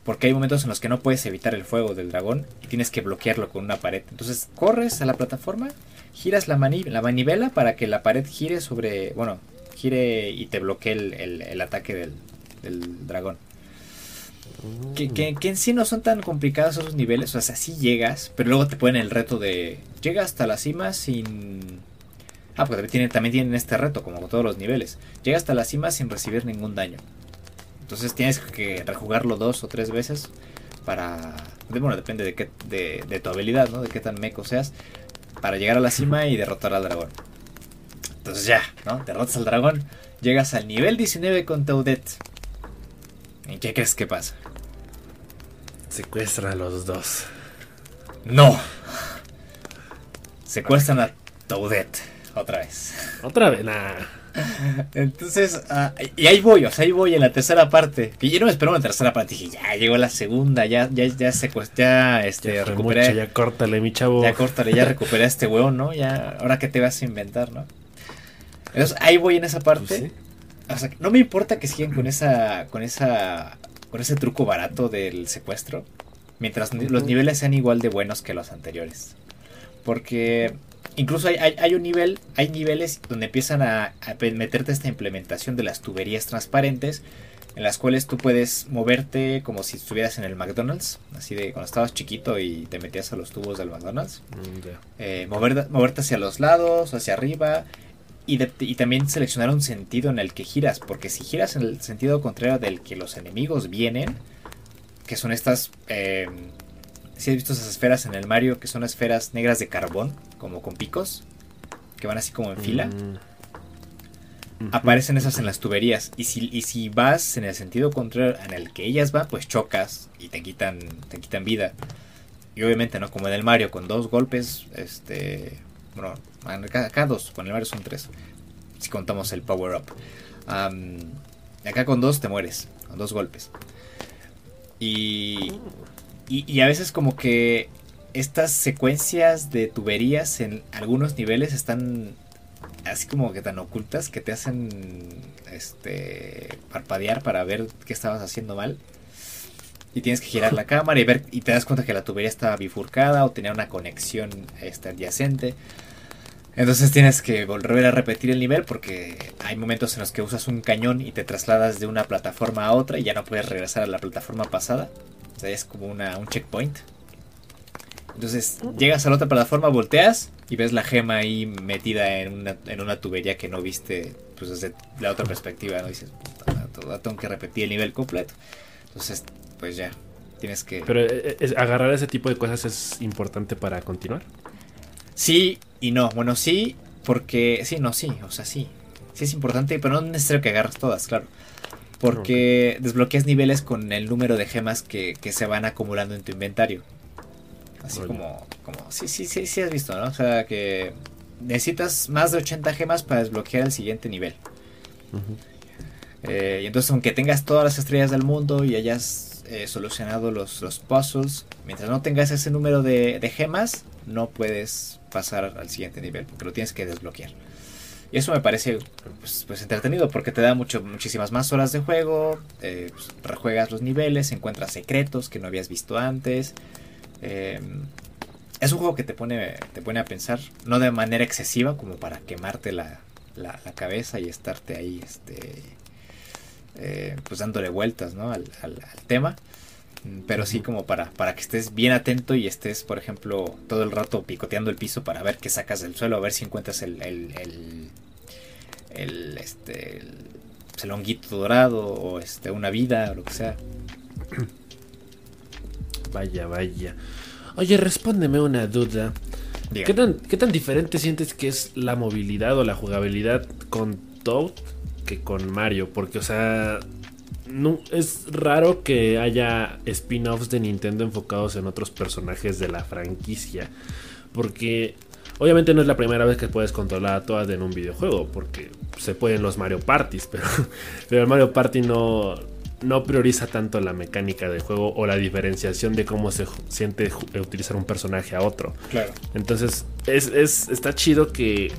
Porque hay momentos en los que no puedes evitar el fuego del dragón y tienes que bloquearlo con una pared. Entonces corres a la plataforma, giras la, mani- la manivela para que la pared gire sobre... Bueno, gire y te bloquee el, el, el ataque del, del dragón. Mm. Que, que, que en sí no son tan complicados esos niveles. O sea, sí llegas, pero luego te ponen el reto de... Llega hasta la cima sin... Ah, porque también tienen, también tienen este reto, como todos los niveles. Llega hasta la cima sin recibir ningún daño. Entonces tienes que rejugarlo dos o tres veces para... Bueno, depende de, qué, de, de tu habilidad, ¿no? De qué tan meco seas. Para llegar a la cima y derrotar al dragón. Entonces ya, ¿no? Derrotas al dragón. Llegas al nivel diecinueve con Toadette. ¿Y qué crees que pasa? Secuestra a los dos. ¡No! Secuestran a Toadette. Otra vez. Otra vez, nada. Entonces, uh, y ahí voy, o sea, ahí voy en la tercera parte. Que yo no me esperaba en la tercera parte. Dije, ya llegó la segunda, ya, ya, ya se cuesta, este, ya recuperé. Mucho, ya córtale, mi chavo. Ya córtale, ya recuperé a este weón, ¿no? Ya, ahora que te vas a inventar, ¿no? Entonces, ahí voy en esa parte. ¿Sí? O sea, no me importa que sigan con esa, con esa, con ese truco barato del secuestro. Mientras uh-huh. los niveles sean igual de buenos que los anteriores. Porque... Incluso hay, hay, hay un nivel, hay niveles donde empiezan a, a meterte esta implementación de las tuberías transparentes, en las cuales tú puedes moverte como si estuvieras en el McDonald's, así de cuando estabas chiquito y te metías a los tubos del McDonald's, yeah. eh, mover, moverte hacia los lados, hacia arriba, y, de, y también seleccionar un sentido en el que giras, porque si giras en el sentido contrario del que los enemigos vienen, que son estas... Eh, Si has visto esas esferas en el Mario, que son esferas negras de carbón, como con picos, que van así como en fila. Mm. Aparecen esas en las tuberías. Y si, y si vas en el sentido contrario en el que ellas van, pues chocas y te quitan, te quitan vida. Y obviamente, ¿no? Como en el Mario, con dos golpes, este. Bueno, acá, acá dos, con el Mario son tres. Si contamos el power up. Um, acá con dos te mueres, con dos golpes. Y. Y, y a veces como que estas secuencias de tuberías en algunos niveles están así como que tan ocultas que te hacen este parpadear para ver qué estabas haciendo mal. Y tienes que girar la cámara y ver y te das cuenta que la tubería estaba bifurcada o tenía una conexión este, adyacente. Entonces tienes que volver a repetir el nivel porque hay momentos en los que usas un cañón y te trasladas de una plataforma a otra y ya no puedes regresar a la plataforma pasada. O sea, es como una, un checkpoint. Entonces llegas a la otra plataforma, volteas y ves la gema ahí metida en una, en una tubería que no viste pues desde la otra perspectiva, ¿no? Y dices, puta, tengo que repetir el nivel completo. Entonces, pues ya, tienes que... Pero es, agarrar ese tipo de cosas es importante para continuar. Sí y no. Bueno, sí, porque... Sí, no, sí. O sea, sí. Sí es importante, pero no es necesario que agarres todas, claro. Porque okay. desbloqueas niveles con el número de gemas que, que se van acumulando en tu inventario. Así vale. como, como... Sí, sí, sí, sí has visto, ¿no? O sea, que necesitas más de ochenta gemas para desbloquear el siguiente nivel. Uh-huh. Eh, y entonces, aunque tengas todas las estrellas del mundo y hayas eh, solucionado los, los puzzles, mientras no tengas ese número de, de gemas, no puedes pasar al siguiente nivel, porque lo tienes que desbloquear. Y eso me parece pues, pues entretenido porque te da mucho, muchísimas más horas de juego, eh, pues, rejuegas los niveles, encuentras secretos que no habías visto antes. Eh, es un juego que te pone, te pone a pensar, no de manera excesiva como para quemarte la, la, la cabeza y estarte ahí este, eh, pues dándole vueltas, ¿no? al, al, al tema, Pero sí, como para, para que estés bien atento y estés, por ejemplo, todo el rato picoteando el piso para ver qué sacas del suelo, a ver si encuentras el, el, el, el, este, el, el honguito dorado o este, una vida o lo que sea. Vaya, vaya. Oye, respóndeme una duda. ¿Qué tan, ¿Qué tan diferente sientes que es la movilidad o la jugabilidad con Toad que con Mario? Porque, o sea... No, es raro que haya spin-offs de Nintendo enfocados en otros personajes de la franquicia, porque obviamente no es la primera vez que puedes controlar a Toad en un videojuego, porque se pueden los Mario Parties, pero, pero el Mario Party no, no prioriza tanto la mecánica del juego o la diferenciación de cómo se siente utilizar un personaje a otro. Claro. Entonces es, es, está chido que,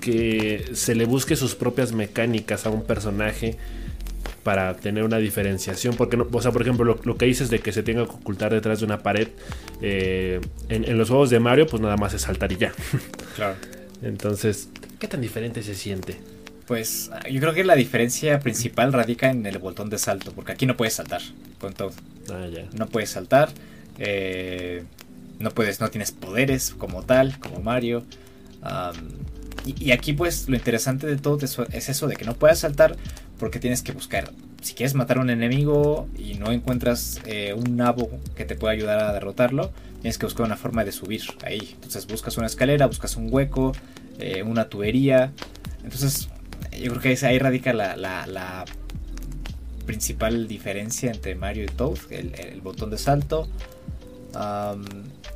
que se le busque sus propias mecánicas a un personaje para tener una diferenciación, porque no, o sea, por ejemplo, lo, lo que dices de que se tenga que ocultar detrás de una pared, eh, en, en los juegos de Mario, pues nada más es saltar y ya. Claro. Entonces, ¿qué tan diferente se siente? Pues yo creo que la diferencia principal radica en el botón de salto, porque aquí no puedes saltar con Toad. Ah, ya. No puedes saltar, eh, no puedes, no tienes poderes como tal, como Mario. Um, Y, y aquí pues lo interesante de todo eso es eso de que no puedes saltar, porque tienes que buscar, si quieres matar a un enemigo y no encuentras eh, un nabo que te pueda ayudar a derrotarlo, tienes que buscar una forma de subir ahí. Entonces buscas una escalera, buscas un hueco, eh, una tubería. Entonces yo creo que ahí radica la, la, la principal diferencia entre Mario y Toad, el, el botón de salto. Um,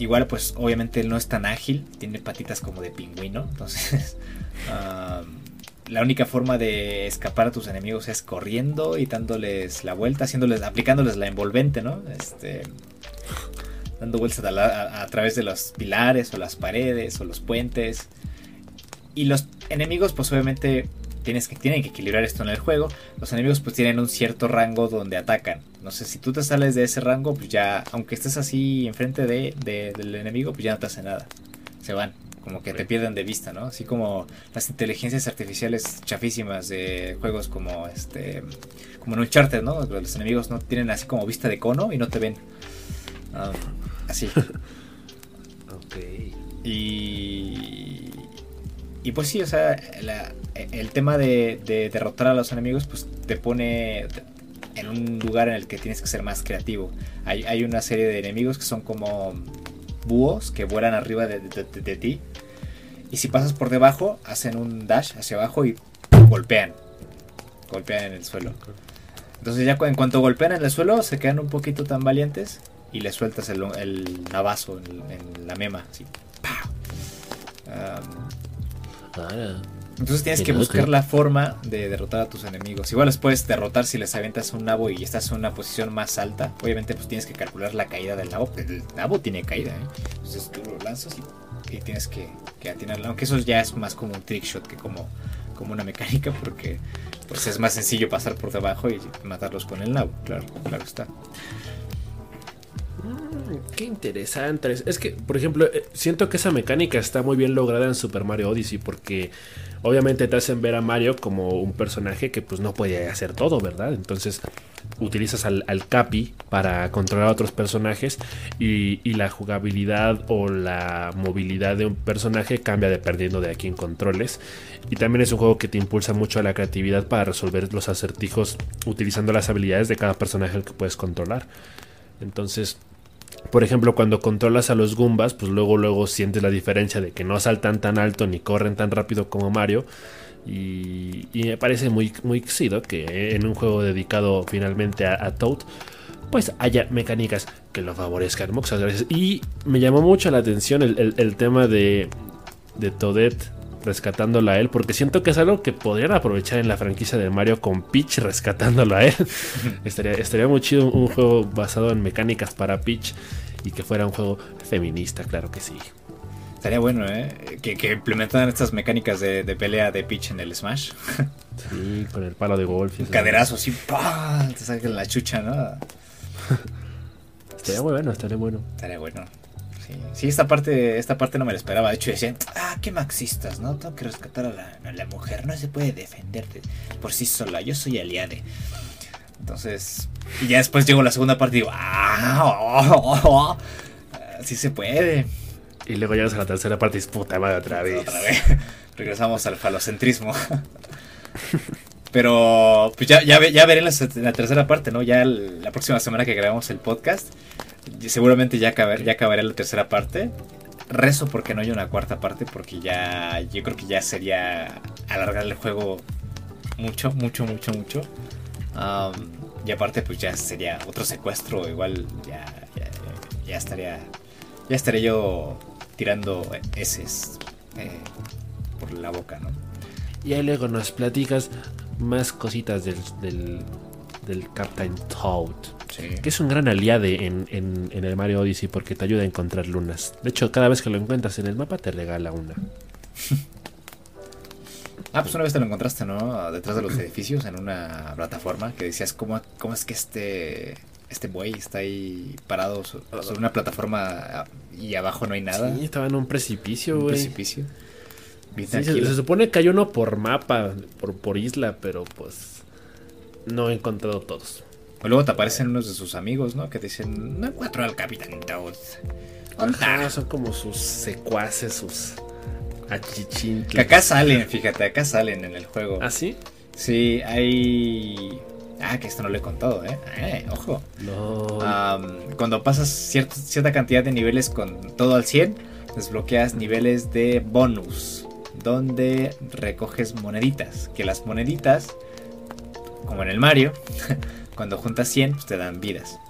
igual pues obviamente él no es tan ágil, tiene patitas como de pingüino, entonces um, la única forma de escapar a tus enemigos es corriendo y dándoles la vuelta, haciéndoles, aplicándoles la envolvente, ¿no? Este, dando vueltas a, la, a, a través de los pilares o las paredes o los puentes, y los enemigos pues obviamente tienes que, tienen que equilibrar esto en el juego. Los enemigos pues tienen un cierto rango donde atacan. No sé, si tú te sales de ese rango, pues ya, aunque estés así enfrente de, de, del enemigo, pues ya no te hace nada. Se van, como que te pierden de vista, ¿no? Así como las inteligencias artificiales chafísimas de juegos como este, como en Uncharted, ¿no? Los enemigos no tienen así como vista de cono y no te ven. Um, así. Ok. Y... Y pues sí, o sea, la, el tema de, de derrotar a los enemigos pues te pone en un lugar en el que tienes que ser más creativo. Hay, hay una serie de enemigos que son como búhos que vuelan arriba de, de, de, de ti, y si pasas por debajo hacen un dash hacia abajo y golpean, golpean en el suelo. Entonces ya en cuanto golpean en el suelo se quedan un poquito tan valientes y le sueltas el, el navazo en, en la mema, así. Um, Entonces tienes que buscar la forma de derrotar a tus enemigos. Igual los puedes derrotar si les avientas un nabo y estás en una posición más alta. Obviamente pues tienes que calcular la caída del nabo, pero el nabo tiene caída, ¿eh? Entonces tú lo lanzas y, y tienes que, que atinarlo. Aunque eso ya es más como un trickshot que como, como una mecánica, porque pues es más sencillo pasar por debajo y matarlos con el nabo. Claro, claro está. Mm, qué interesante. Es que, por ejemplo, siento que esa mecánica está muy bien lograda en Super Mario Odyssey, porque obviamente te hacen ver a Mario como un personaje que pues no puede hacer todo, ¿verdad? Entonces utilizas al, al Capi para controlar a otros personajes, y, y la jugabilidad o la movilidad de un personaje cambia dependiendo de a quién controles. Y también es un juego que te impulsa mucho a la creatividad para resolver los acertijos utilizando las habilidades de cada personaje al que puedes controlar. Entonces, por ejemplo, cuando controlas a los Goombas, pues luego luego sientes la diferencia de que no saltan tan alto ni corren tan rápido como Mario. Y, y me parece muy, muy chido que en un juego dedicado finalmente a, a Toad, pues haya mecánicas que lo favorezcan. Muchas gracias. Y me llamó mucho la atención el, el, el tema de, de Toadette rescatándola a él, porque siento que es algo que podrían aprovechar en la franquicia de Mario con Peach rescatándola a él. estaría, estaría muy chido un juego basado en mecánicas para Peach y que fuera un juego feminista, claro que sí. Estaría bueno, ¿eh? Que, que implementaran estas mecánicas de, de pelea de Peach en el Smash. Sí, con el palo de golf. Un caderazo así, ¡pam! Te sacan la chucha, ¿no? Estaría muy bueno, estaría bueno. Estaría bueno. Sí, esta parte, esta parte no me la esperaba. De hecho decían, ah, qué marxistas, ¿no? Tengo que rescatar a la, a la mujer, no se puede defender por sí sola, yo soy aliade. Entonces, y ya después llegó la segunda parte y digo, ¡ah! Oh, oh, oh, así se puede. Y luego llegas a la tercera parte y es puta madre otra vez. Otra vez. Regresamos al falocentrismo. Pero pues ya, ya, ya veré la, la tercera parte, ¿no? Ya el, la próxima semana que grabemos el podcast, seguramente ya, acabar, ya acabaré la tercera parte. Rezo porque no haya una cuarta parte, porque ya yo creo que ya sería alargar el juego mucho, mucho, mucho, mucho. Um, y aparte pues ya sería otro secuestro, igual ya, ya, ya estaría... Ya estaré yo tirando eses eh, por la boca, ¿no? Y ahí luego nos platicas más cositas del, del, del Captain Toad. Sí. Que es un gran aliado en, en, en el Mario Odyssey porque te ayuda a encontrar lunas. De hecho, cada vez que lo encuentras en el mapa te regala una. Ah, pues una vez te lo encontraste, ¿no? Detrás de los edificios, en una plataforma que decías, ¿cómo, cómo es que este... Este buey está ahí parado sobre una plataforma y abajo no hay nada? Sí, estaba en un precipicio, güey. Un precipicio. Bien sí, se, se supone que hay uno por mapa, por, por isla, pero pues no he encontrado todos. O luego te aparecen unos de sus amigos, ¿no? Que te dicen, no encuentro al Capitán Toad. Ajá, son como sus secuaces, sus achichincles. Que acá salen, fíjate, acá salen en el juego. ¿Ah, sí? Sí, hay... Ah, que esto no lo he contado, ¿eh? eh ojo. No. Um, cuando pasas cierta, cierta cantidad de niveles con todo al cien, desbloqueas niveles de bonus, donde recoges moneditas. Que las moneditas, como en el Mario, cuando juntas cien, pues te dan vidas.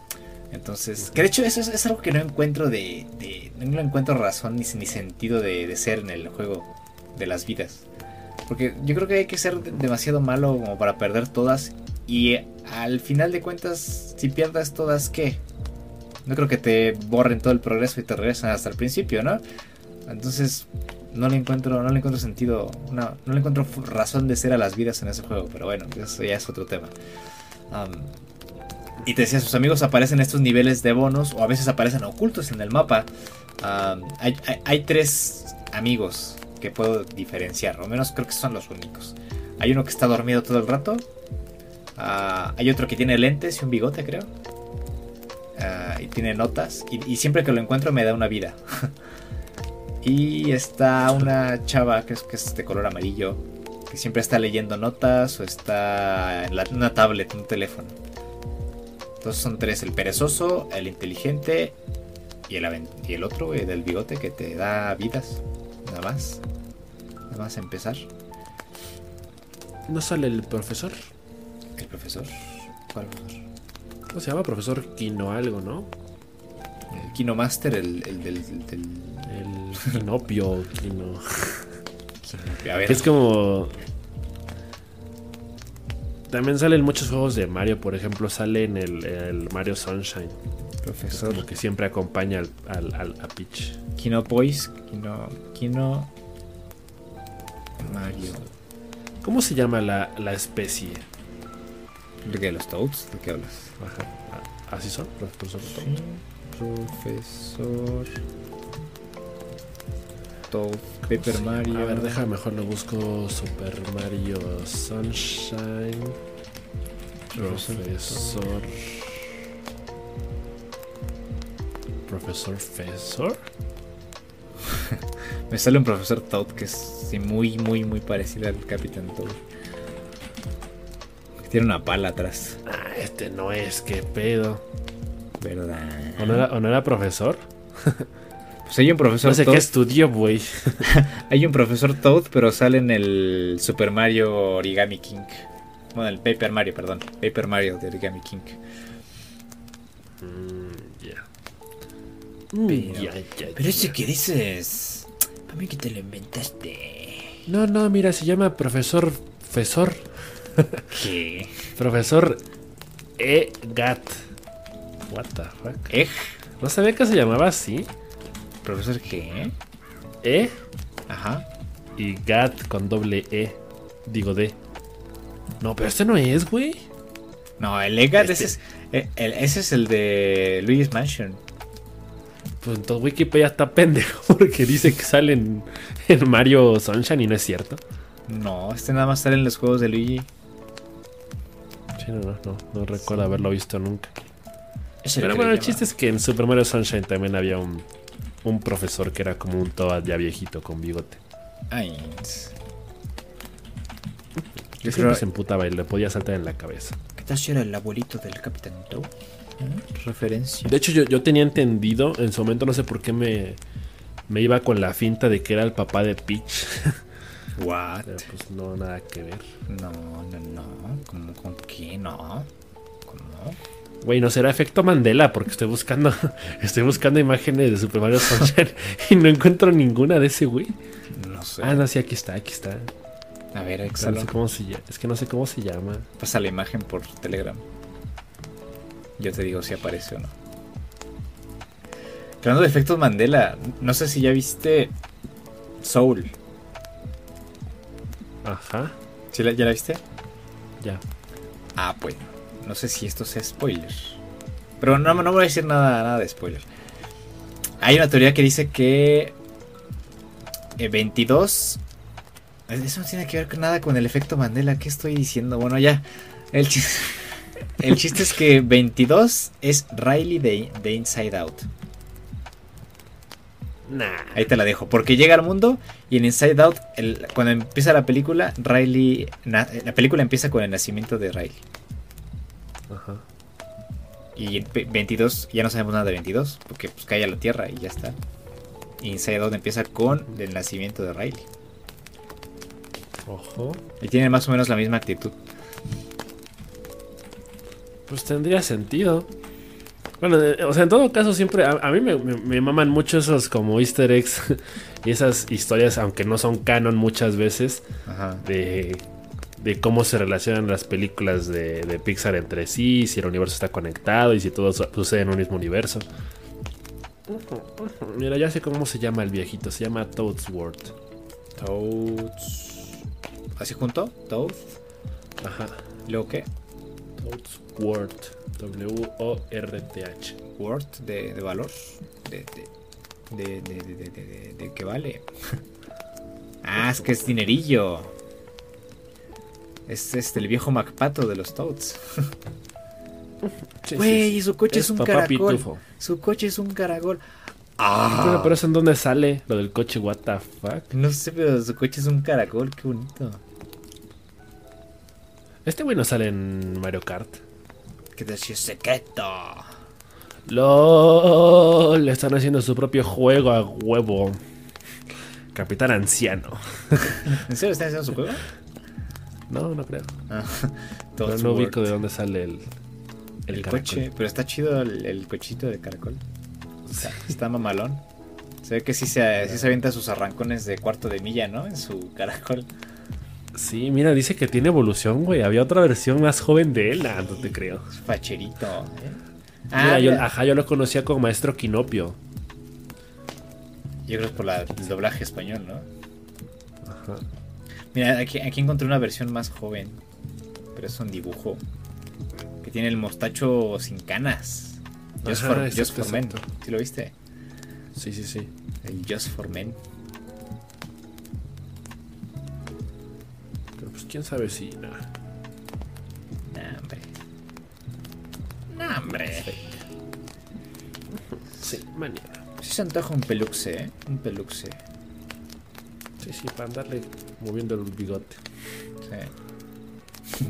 Entonces, que de hecho eso es, es algo que no encuentro de, de no encuentro razón ni, ni sentido de, de ser en el juego de las vidas. Porque yo creo que hay que ser demasiado malo como para perder todas. Y al final de cuentas, si pierdas todas, ¿qué? No creo que te borren todo el progreso y te regresan hasta el principio, ¿no? Entonces, no le encuentro, no le encuentro sentido, no, no le encuentro razón de ser a las vidas en ese juego. Pero bueno, eso ya es otro tema. Um, y te decía, sus amigos aparecen en estos niveles de bonus, o a veces aparecen ocultos en el mapa. Um, hay, hay, hay tres amigos que puedo diferenciar, o menos creo que son los únicos. Hay uno que está dormido todo el rato. Uh, hay otro que tiene lentes y un bigote, creo. Uh, y tiene notas. Y, y siempre que lo encuentro me da una vida. Y está una chava que es, que es de color amarillo, que siempre está leyendo notas o está en la, una tablet, un teléfono. Entonces son tres: el perezoso, el inteligente y el, y el otro, güey, del bigote que te da vidas. Nada más. Nada más empezar. ¿No sale el profesor? ¿El profesor? ¿Cuál profesor? ¿Cómo se llama? Profesor Kino algo, ¿no? El Kino Master, el del... El, el, el, el... el Kinopio, Kino... Kinopio, a ver. Es como... También salen muchos juegos de Mario, por ejemplo, sale en el, el Mario Sunshine. Profesor. Como que siempre acompaña al, al, al, a Peach. Kino Boys, Kino... Kino... Mario... ¿Cómo se llama la, la especie? ¿De los Toads? ¿De qué hablas? Ajá. ¿Así son? ¿Los profesor Toad? Sí, profesor Toad. Paper Mario. A ver, deja, mejor lo busco. Super Mario Sunshine. Profesor. ¿Profesor Fesor? Me sale un profesor Toad que es muy, muy, muy parecido al Capitán Toad. Tiene una pala atrás. Ah, este no es, qué pedo. ¿Verdad? ¿O no era, o no era profesor? Pues hay un profesor Toad. No sé Toad. Qué estudió, güey. Hay un profesor Toad, pero sale en el Super Mario Origami King. Bueno, el Paper Mario, perdón. Paper Mario de Origami King. Mm, yeah. Pero, ya, ya, ya. Pero ese que dices... Para mí que te lo inventaste. No, no, mira, se llama Profesor Fesor. ¿Qué? Profesor E-Gat. What the fuck? ¿Eh? ¿No sabía que se llamaba así? ¿Profesor qué? E. Ajá. Y Gat con doble E. Digo D. No, pero este no es, güey. No, el E-Gat este. ese, es, el, ese es el de Luigi's Mansion. Pues entonces Wikipedia está pendejo porque dice que sale en, en Mario Sunshine y no es cierto. No, este nada más sale en los juegos de Luigi. Sí, no, no, no, no recuerdo sí. haberlo visto nunca. Pero bueno, el chiste es que en Super Mario Sunshine también había un, un profesor que era como un Toad ya viejito con bigote. Ay. Yo siempre se emputaba y le podía saltar en la cabeza. ¿Qué tal si era el abuelito del Capitán Toad? ¿Eh? Referencia. De hecho, yo, yo tenía entendido, en su momento no sé por qué me, me iba con la finta de que era el papá de Peach. What? Pero pues no, nada que ver. No, no, no. ¿Cómo, con qué? No. ¿Cómo? Güey, no será efecto Mandela, porque estoy buscando estoy buscando imágenes de Super Mario Sunshine y no encuentro ninguna de ese güey. No sé. Ah, no, sí, aquí está, aquí está. A ver, exacto. No sé cómo se llama. Es que no sé cómo se llama. Pasa la imagen por Telegram. Yo te digo si aparece o no. Hablando de efectos Mandela, no sé si ya viste Soul. Ajá. ¿Sí la, ¿Ya la viste? Ya. Ah, pues. No sé si esto sea spoiler. Pero no, no voy a decir nada, nada de spoiler. Hay una teoría que dice que veintidós... Eso no tiene que ver con nada con el efecto Mandela. ¿Qué estoy diciendo? Bueno, ya. El chiste, el chiste es que veintidós es Riley de, de Inside Out. Nah. Ahí te la dejo. Porque llega al mundo y en Inside Out, el, cuando empieza la película, Riley... Na, la película empieza con el nacimiento de Riley. Ajá. Y veintidós, ya no sabemos nada de veintidós, porque pues cae a la tierra y ya está. Inside Out empieza con el nacimiento de Riley. Ojo. Y tiene más o menos la misma actitud. Pues tendría sentido. Bueno, o sea, en todo caso siempre a, a mí me, me, me maman mucho esos como easter eggs y esas historias, aunque no son canon muchas veces. Ajá. De... de cómo se relacionan las películas de, de Pixar entre sí, si el universo está conectado y si todo sucede en un mismo universo. Mira, ya sé cómo se llama el viejito, se llama Toadsworth. Toads... ¿Así junto? Toad. Ajá. ¿Luego qué? Toadsworth. W O R T H. Worth de, de valor. De, de, de, de, de, de, de, de que vale. Ah, es que es dinerillo. Es este, el viejo MacPato de los Toads. Güey, su coche es, es un caracol. Pitufo. Su coche es un caracol. Ah. Pero, pero eso en dónde sale lo del coche, what the fuck. No sé, pero su coche es un caracol, qué bonito. Este güey no sale en Mario Kart. Que decía secreto. LOL, le están haciendo su propio juego a huevo. Capitán Anciano. ¿En serio están haciendo su juego? No, no creo. Ah, pero no ubico de dónde sale el, el, el coche. Pero está chido el, el cochito de caracol. Está, está mamalón. Se ve que sí se, sí se avienta sus arrancones de cuarto de milla, ¿no? En su caracol. Sí, mira, dice que tiene evolución, güey. Había otra versión más joven de él. Ah, no te creo. Es facherito. ¿Eh? Ah, mira, yo, ajá, yo lo conocía como Maestro Quinopio. Yo creo que es por la, el doblaje español, ¿no? Ajá. Mira, aquí, aquí encontré una versión más joven, pero es un dibujo que tiene el mostacho sin canas. Just, Ajá, for, exacto, Just for Men. ¿Sí lo viste? Sí, sí, sí. El Just for Men. Pero pues quién sabe si... No. Nah, hombre. Nah, hombre. Sí, mañana. Sí se antoja un peluxe, ¿eh? Un peluxe. Sí, sí, para andarle moviendo el bigote. Sí.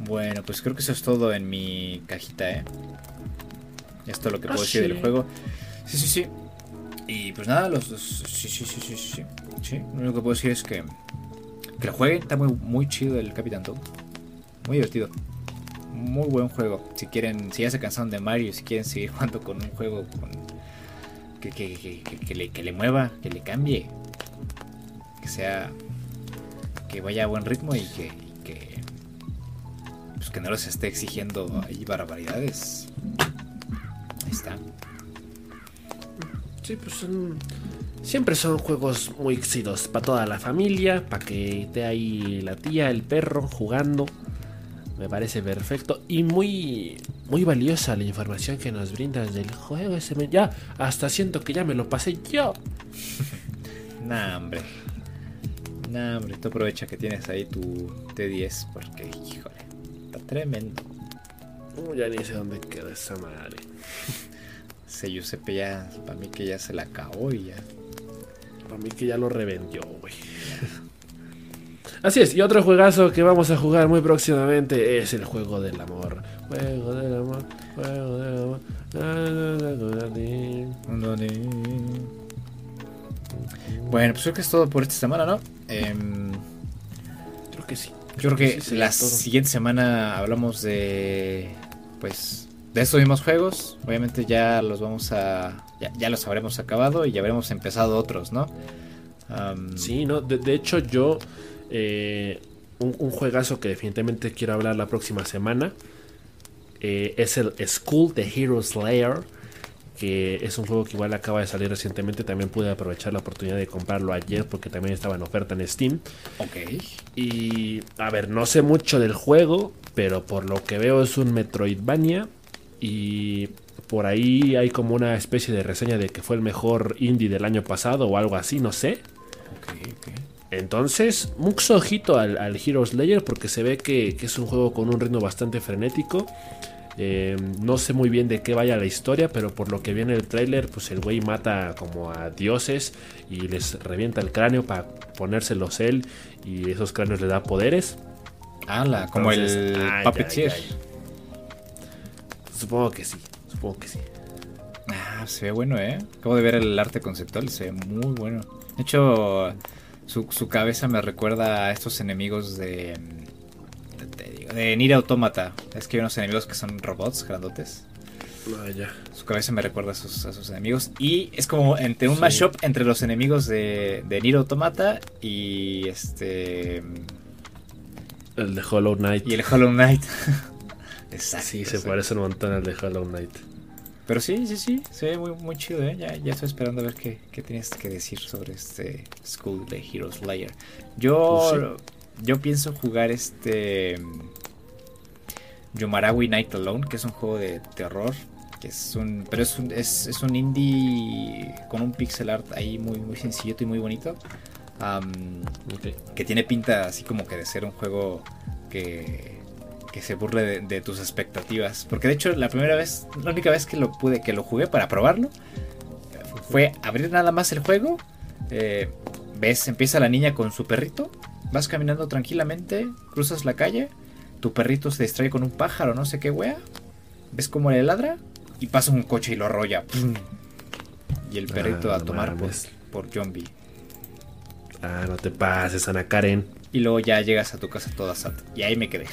Bueno, pues creo que eso es todo en mi cajita, ¿eh? Esto es lo que puedo ah, decir sí. del juego. Sí, sí, sí. Y pues nada, los dos... Sí, sí, sí, sí, sí. Sí, lo único que puedo decir es que... Que lo jueguen, está muy, muy chido el Capitán Toad. Muy divertido. Muy buen juego. Si quieren, si ya se cansaron de Mario, si quieren seguir jugando con un juego con... que, que, que, que, que, le, que le mueva, que le cambie... que sea, que vaya a buen ritmo y que, y que pues que no los esté exigiendo ahí barbaridades. Ahí está. Sí, pues son, siempre son juegos muy exigidos para toda la familia, para que esté ahí la tía, el perro jugando. Me parece perfecto y muy muy valiosa la información que nos brindas del juego ese. Ya hasta siento que ya me lo pasé yo. Nah, hombre. Nah, hombre, tú aprovecha que tienes ahí tu T diez porque, híjole, Está tremendo. Uh, ya ni sé dónde quedó esa madre. Se Giuseppe ya, para mí que ya se la acabó y ya. Para mí que ya lo revendió, güey. Así es, y otro juegazo que vamos a jugar muy próximamente es el juego del amor. Juego del amor, juego del amor. Bueno, pues creo que es todo por esta semana, ¿no? Eh, creo que sí. Yo creo que sí, la siguiente semana hablamos de, pues, de estos mismos juegos. Obviamente ya los vamos a, ya, ya los habremos acabado y ya habremos empezado otros, ¿no? Um, sí, no. De, de hecho, yo eh, un, un juegazo que definitivamente quiero hablar la próxima semana eh, es el Skul: The Hero Slayer, que es un juego que igual acaba de salir recientemente. También pude aprovechar la oportunidad de comprarlo ayer porque también estaba en oferta en Steam. Ok. Y a ver, no sé mucho del juego, pero por lo que veo es un Metroidvania. Y por ahí hay como una especie de reseña de que fue el mejor indie del año pasado o algo así, no sé. Ok, ok. Entonces, mucho ojito al, al Hero Slayer porque se ve que, que es un juego con un ritmo bastante frenético. Eh, no sé muy bien de qué vaya la historia, pero por lo que viene el tráiler, pues el güey mata como a dioses y les revienta el cráneo para ponérselos él, y esos cráneos le da poderes. ¡Hala! Como el Puppeteer. Supongo que sí, supongo que sí. Ah, se ve bueno, ¿eh? Acabo de ver el arte conceptual, se ve muy bueno. De hecho, su, su cabeza me recuerda a estos enemigos de... de Nier Automata. Es que hay unos enemigos que son robots grandotes. Ah, ya. Su cabeza me recuerda a sus, a sus enemigos. Y es como entre un sí. mashup entre los enemigos de, de Nier Automata y este... el de Hollow Knight. Y el Hollow Knight. Exacto. Sí, se exacto. parece un montón al de Hollow Knight. Pero sí, sí, sí. Se ve muy, muy chido, ¿eh? Ya, ya estoy esperando a ver qué, qué tienes que decir sobre este Skul: The Hero Slayer. Yo... Sí. Yo pienso jugar este... Yomarawi Night Alone, que es un juego de terror, que es un, pero es un, es, es un indie con un pixel art ahí muy, muy sencillito y muy bonito, um, okay. que tiene pinta así como que de ser un juego que, que se burle de, de tus expectativas, porque de hecho la primera vez, la única vez que lo pude, que lo jugué para probarlo, fue abrir nada más el juego, eh, ves, empieza la niña con su perrito, vas caminando tranquilamente, cruzas la calle, tu perrito se distrae con un pájaro, no sé qué wea, ves cómo le ladra y pasa un coche y lo arrolla. ¡Pum! Y el perrito ah, a tomar por, por zombie. Ah, no te pases, Ana Karen. Y luego ya llegas a tu casa toda sat. Y ahí me quedé.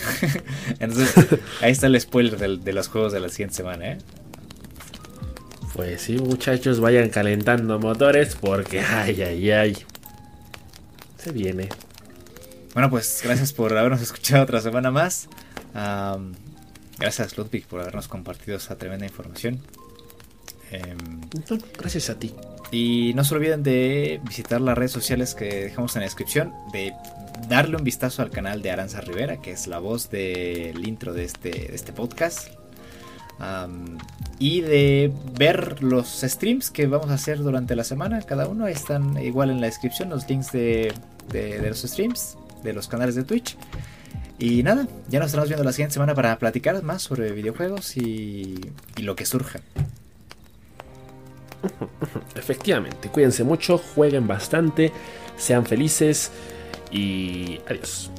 Entonces, ahí está el spoiler de, de los juegos de la siguiente semana, ¿eh? Pues sí, muchachos, vayan calentando motores porque ay, ay, ay. Se viene. Bueno, pues gracias por habernos escuchado otra semana más. Um, gracias, Ludwig, por habernos compartido esa tremenda información. Um, gracias a ti. Y no se olviden de visitar las redes sociales que dejamos en la descripción, de darle un vistazo al canal de Aranza Rivera, que es la voz del intro de este, de este podcast. Um, y de ver los streams que vamos a hacer durante la semana. Cada uno están igual en la descripción, los links de, de, de los streams, de los canales de Twitch. Y nada, ya nos estamos viendo la siguiente semana para platicar más sobre videojuegos y, y lo que surja. Efectivamente, cuídense mucho, jueguen bastante, sean felices y adiós.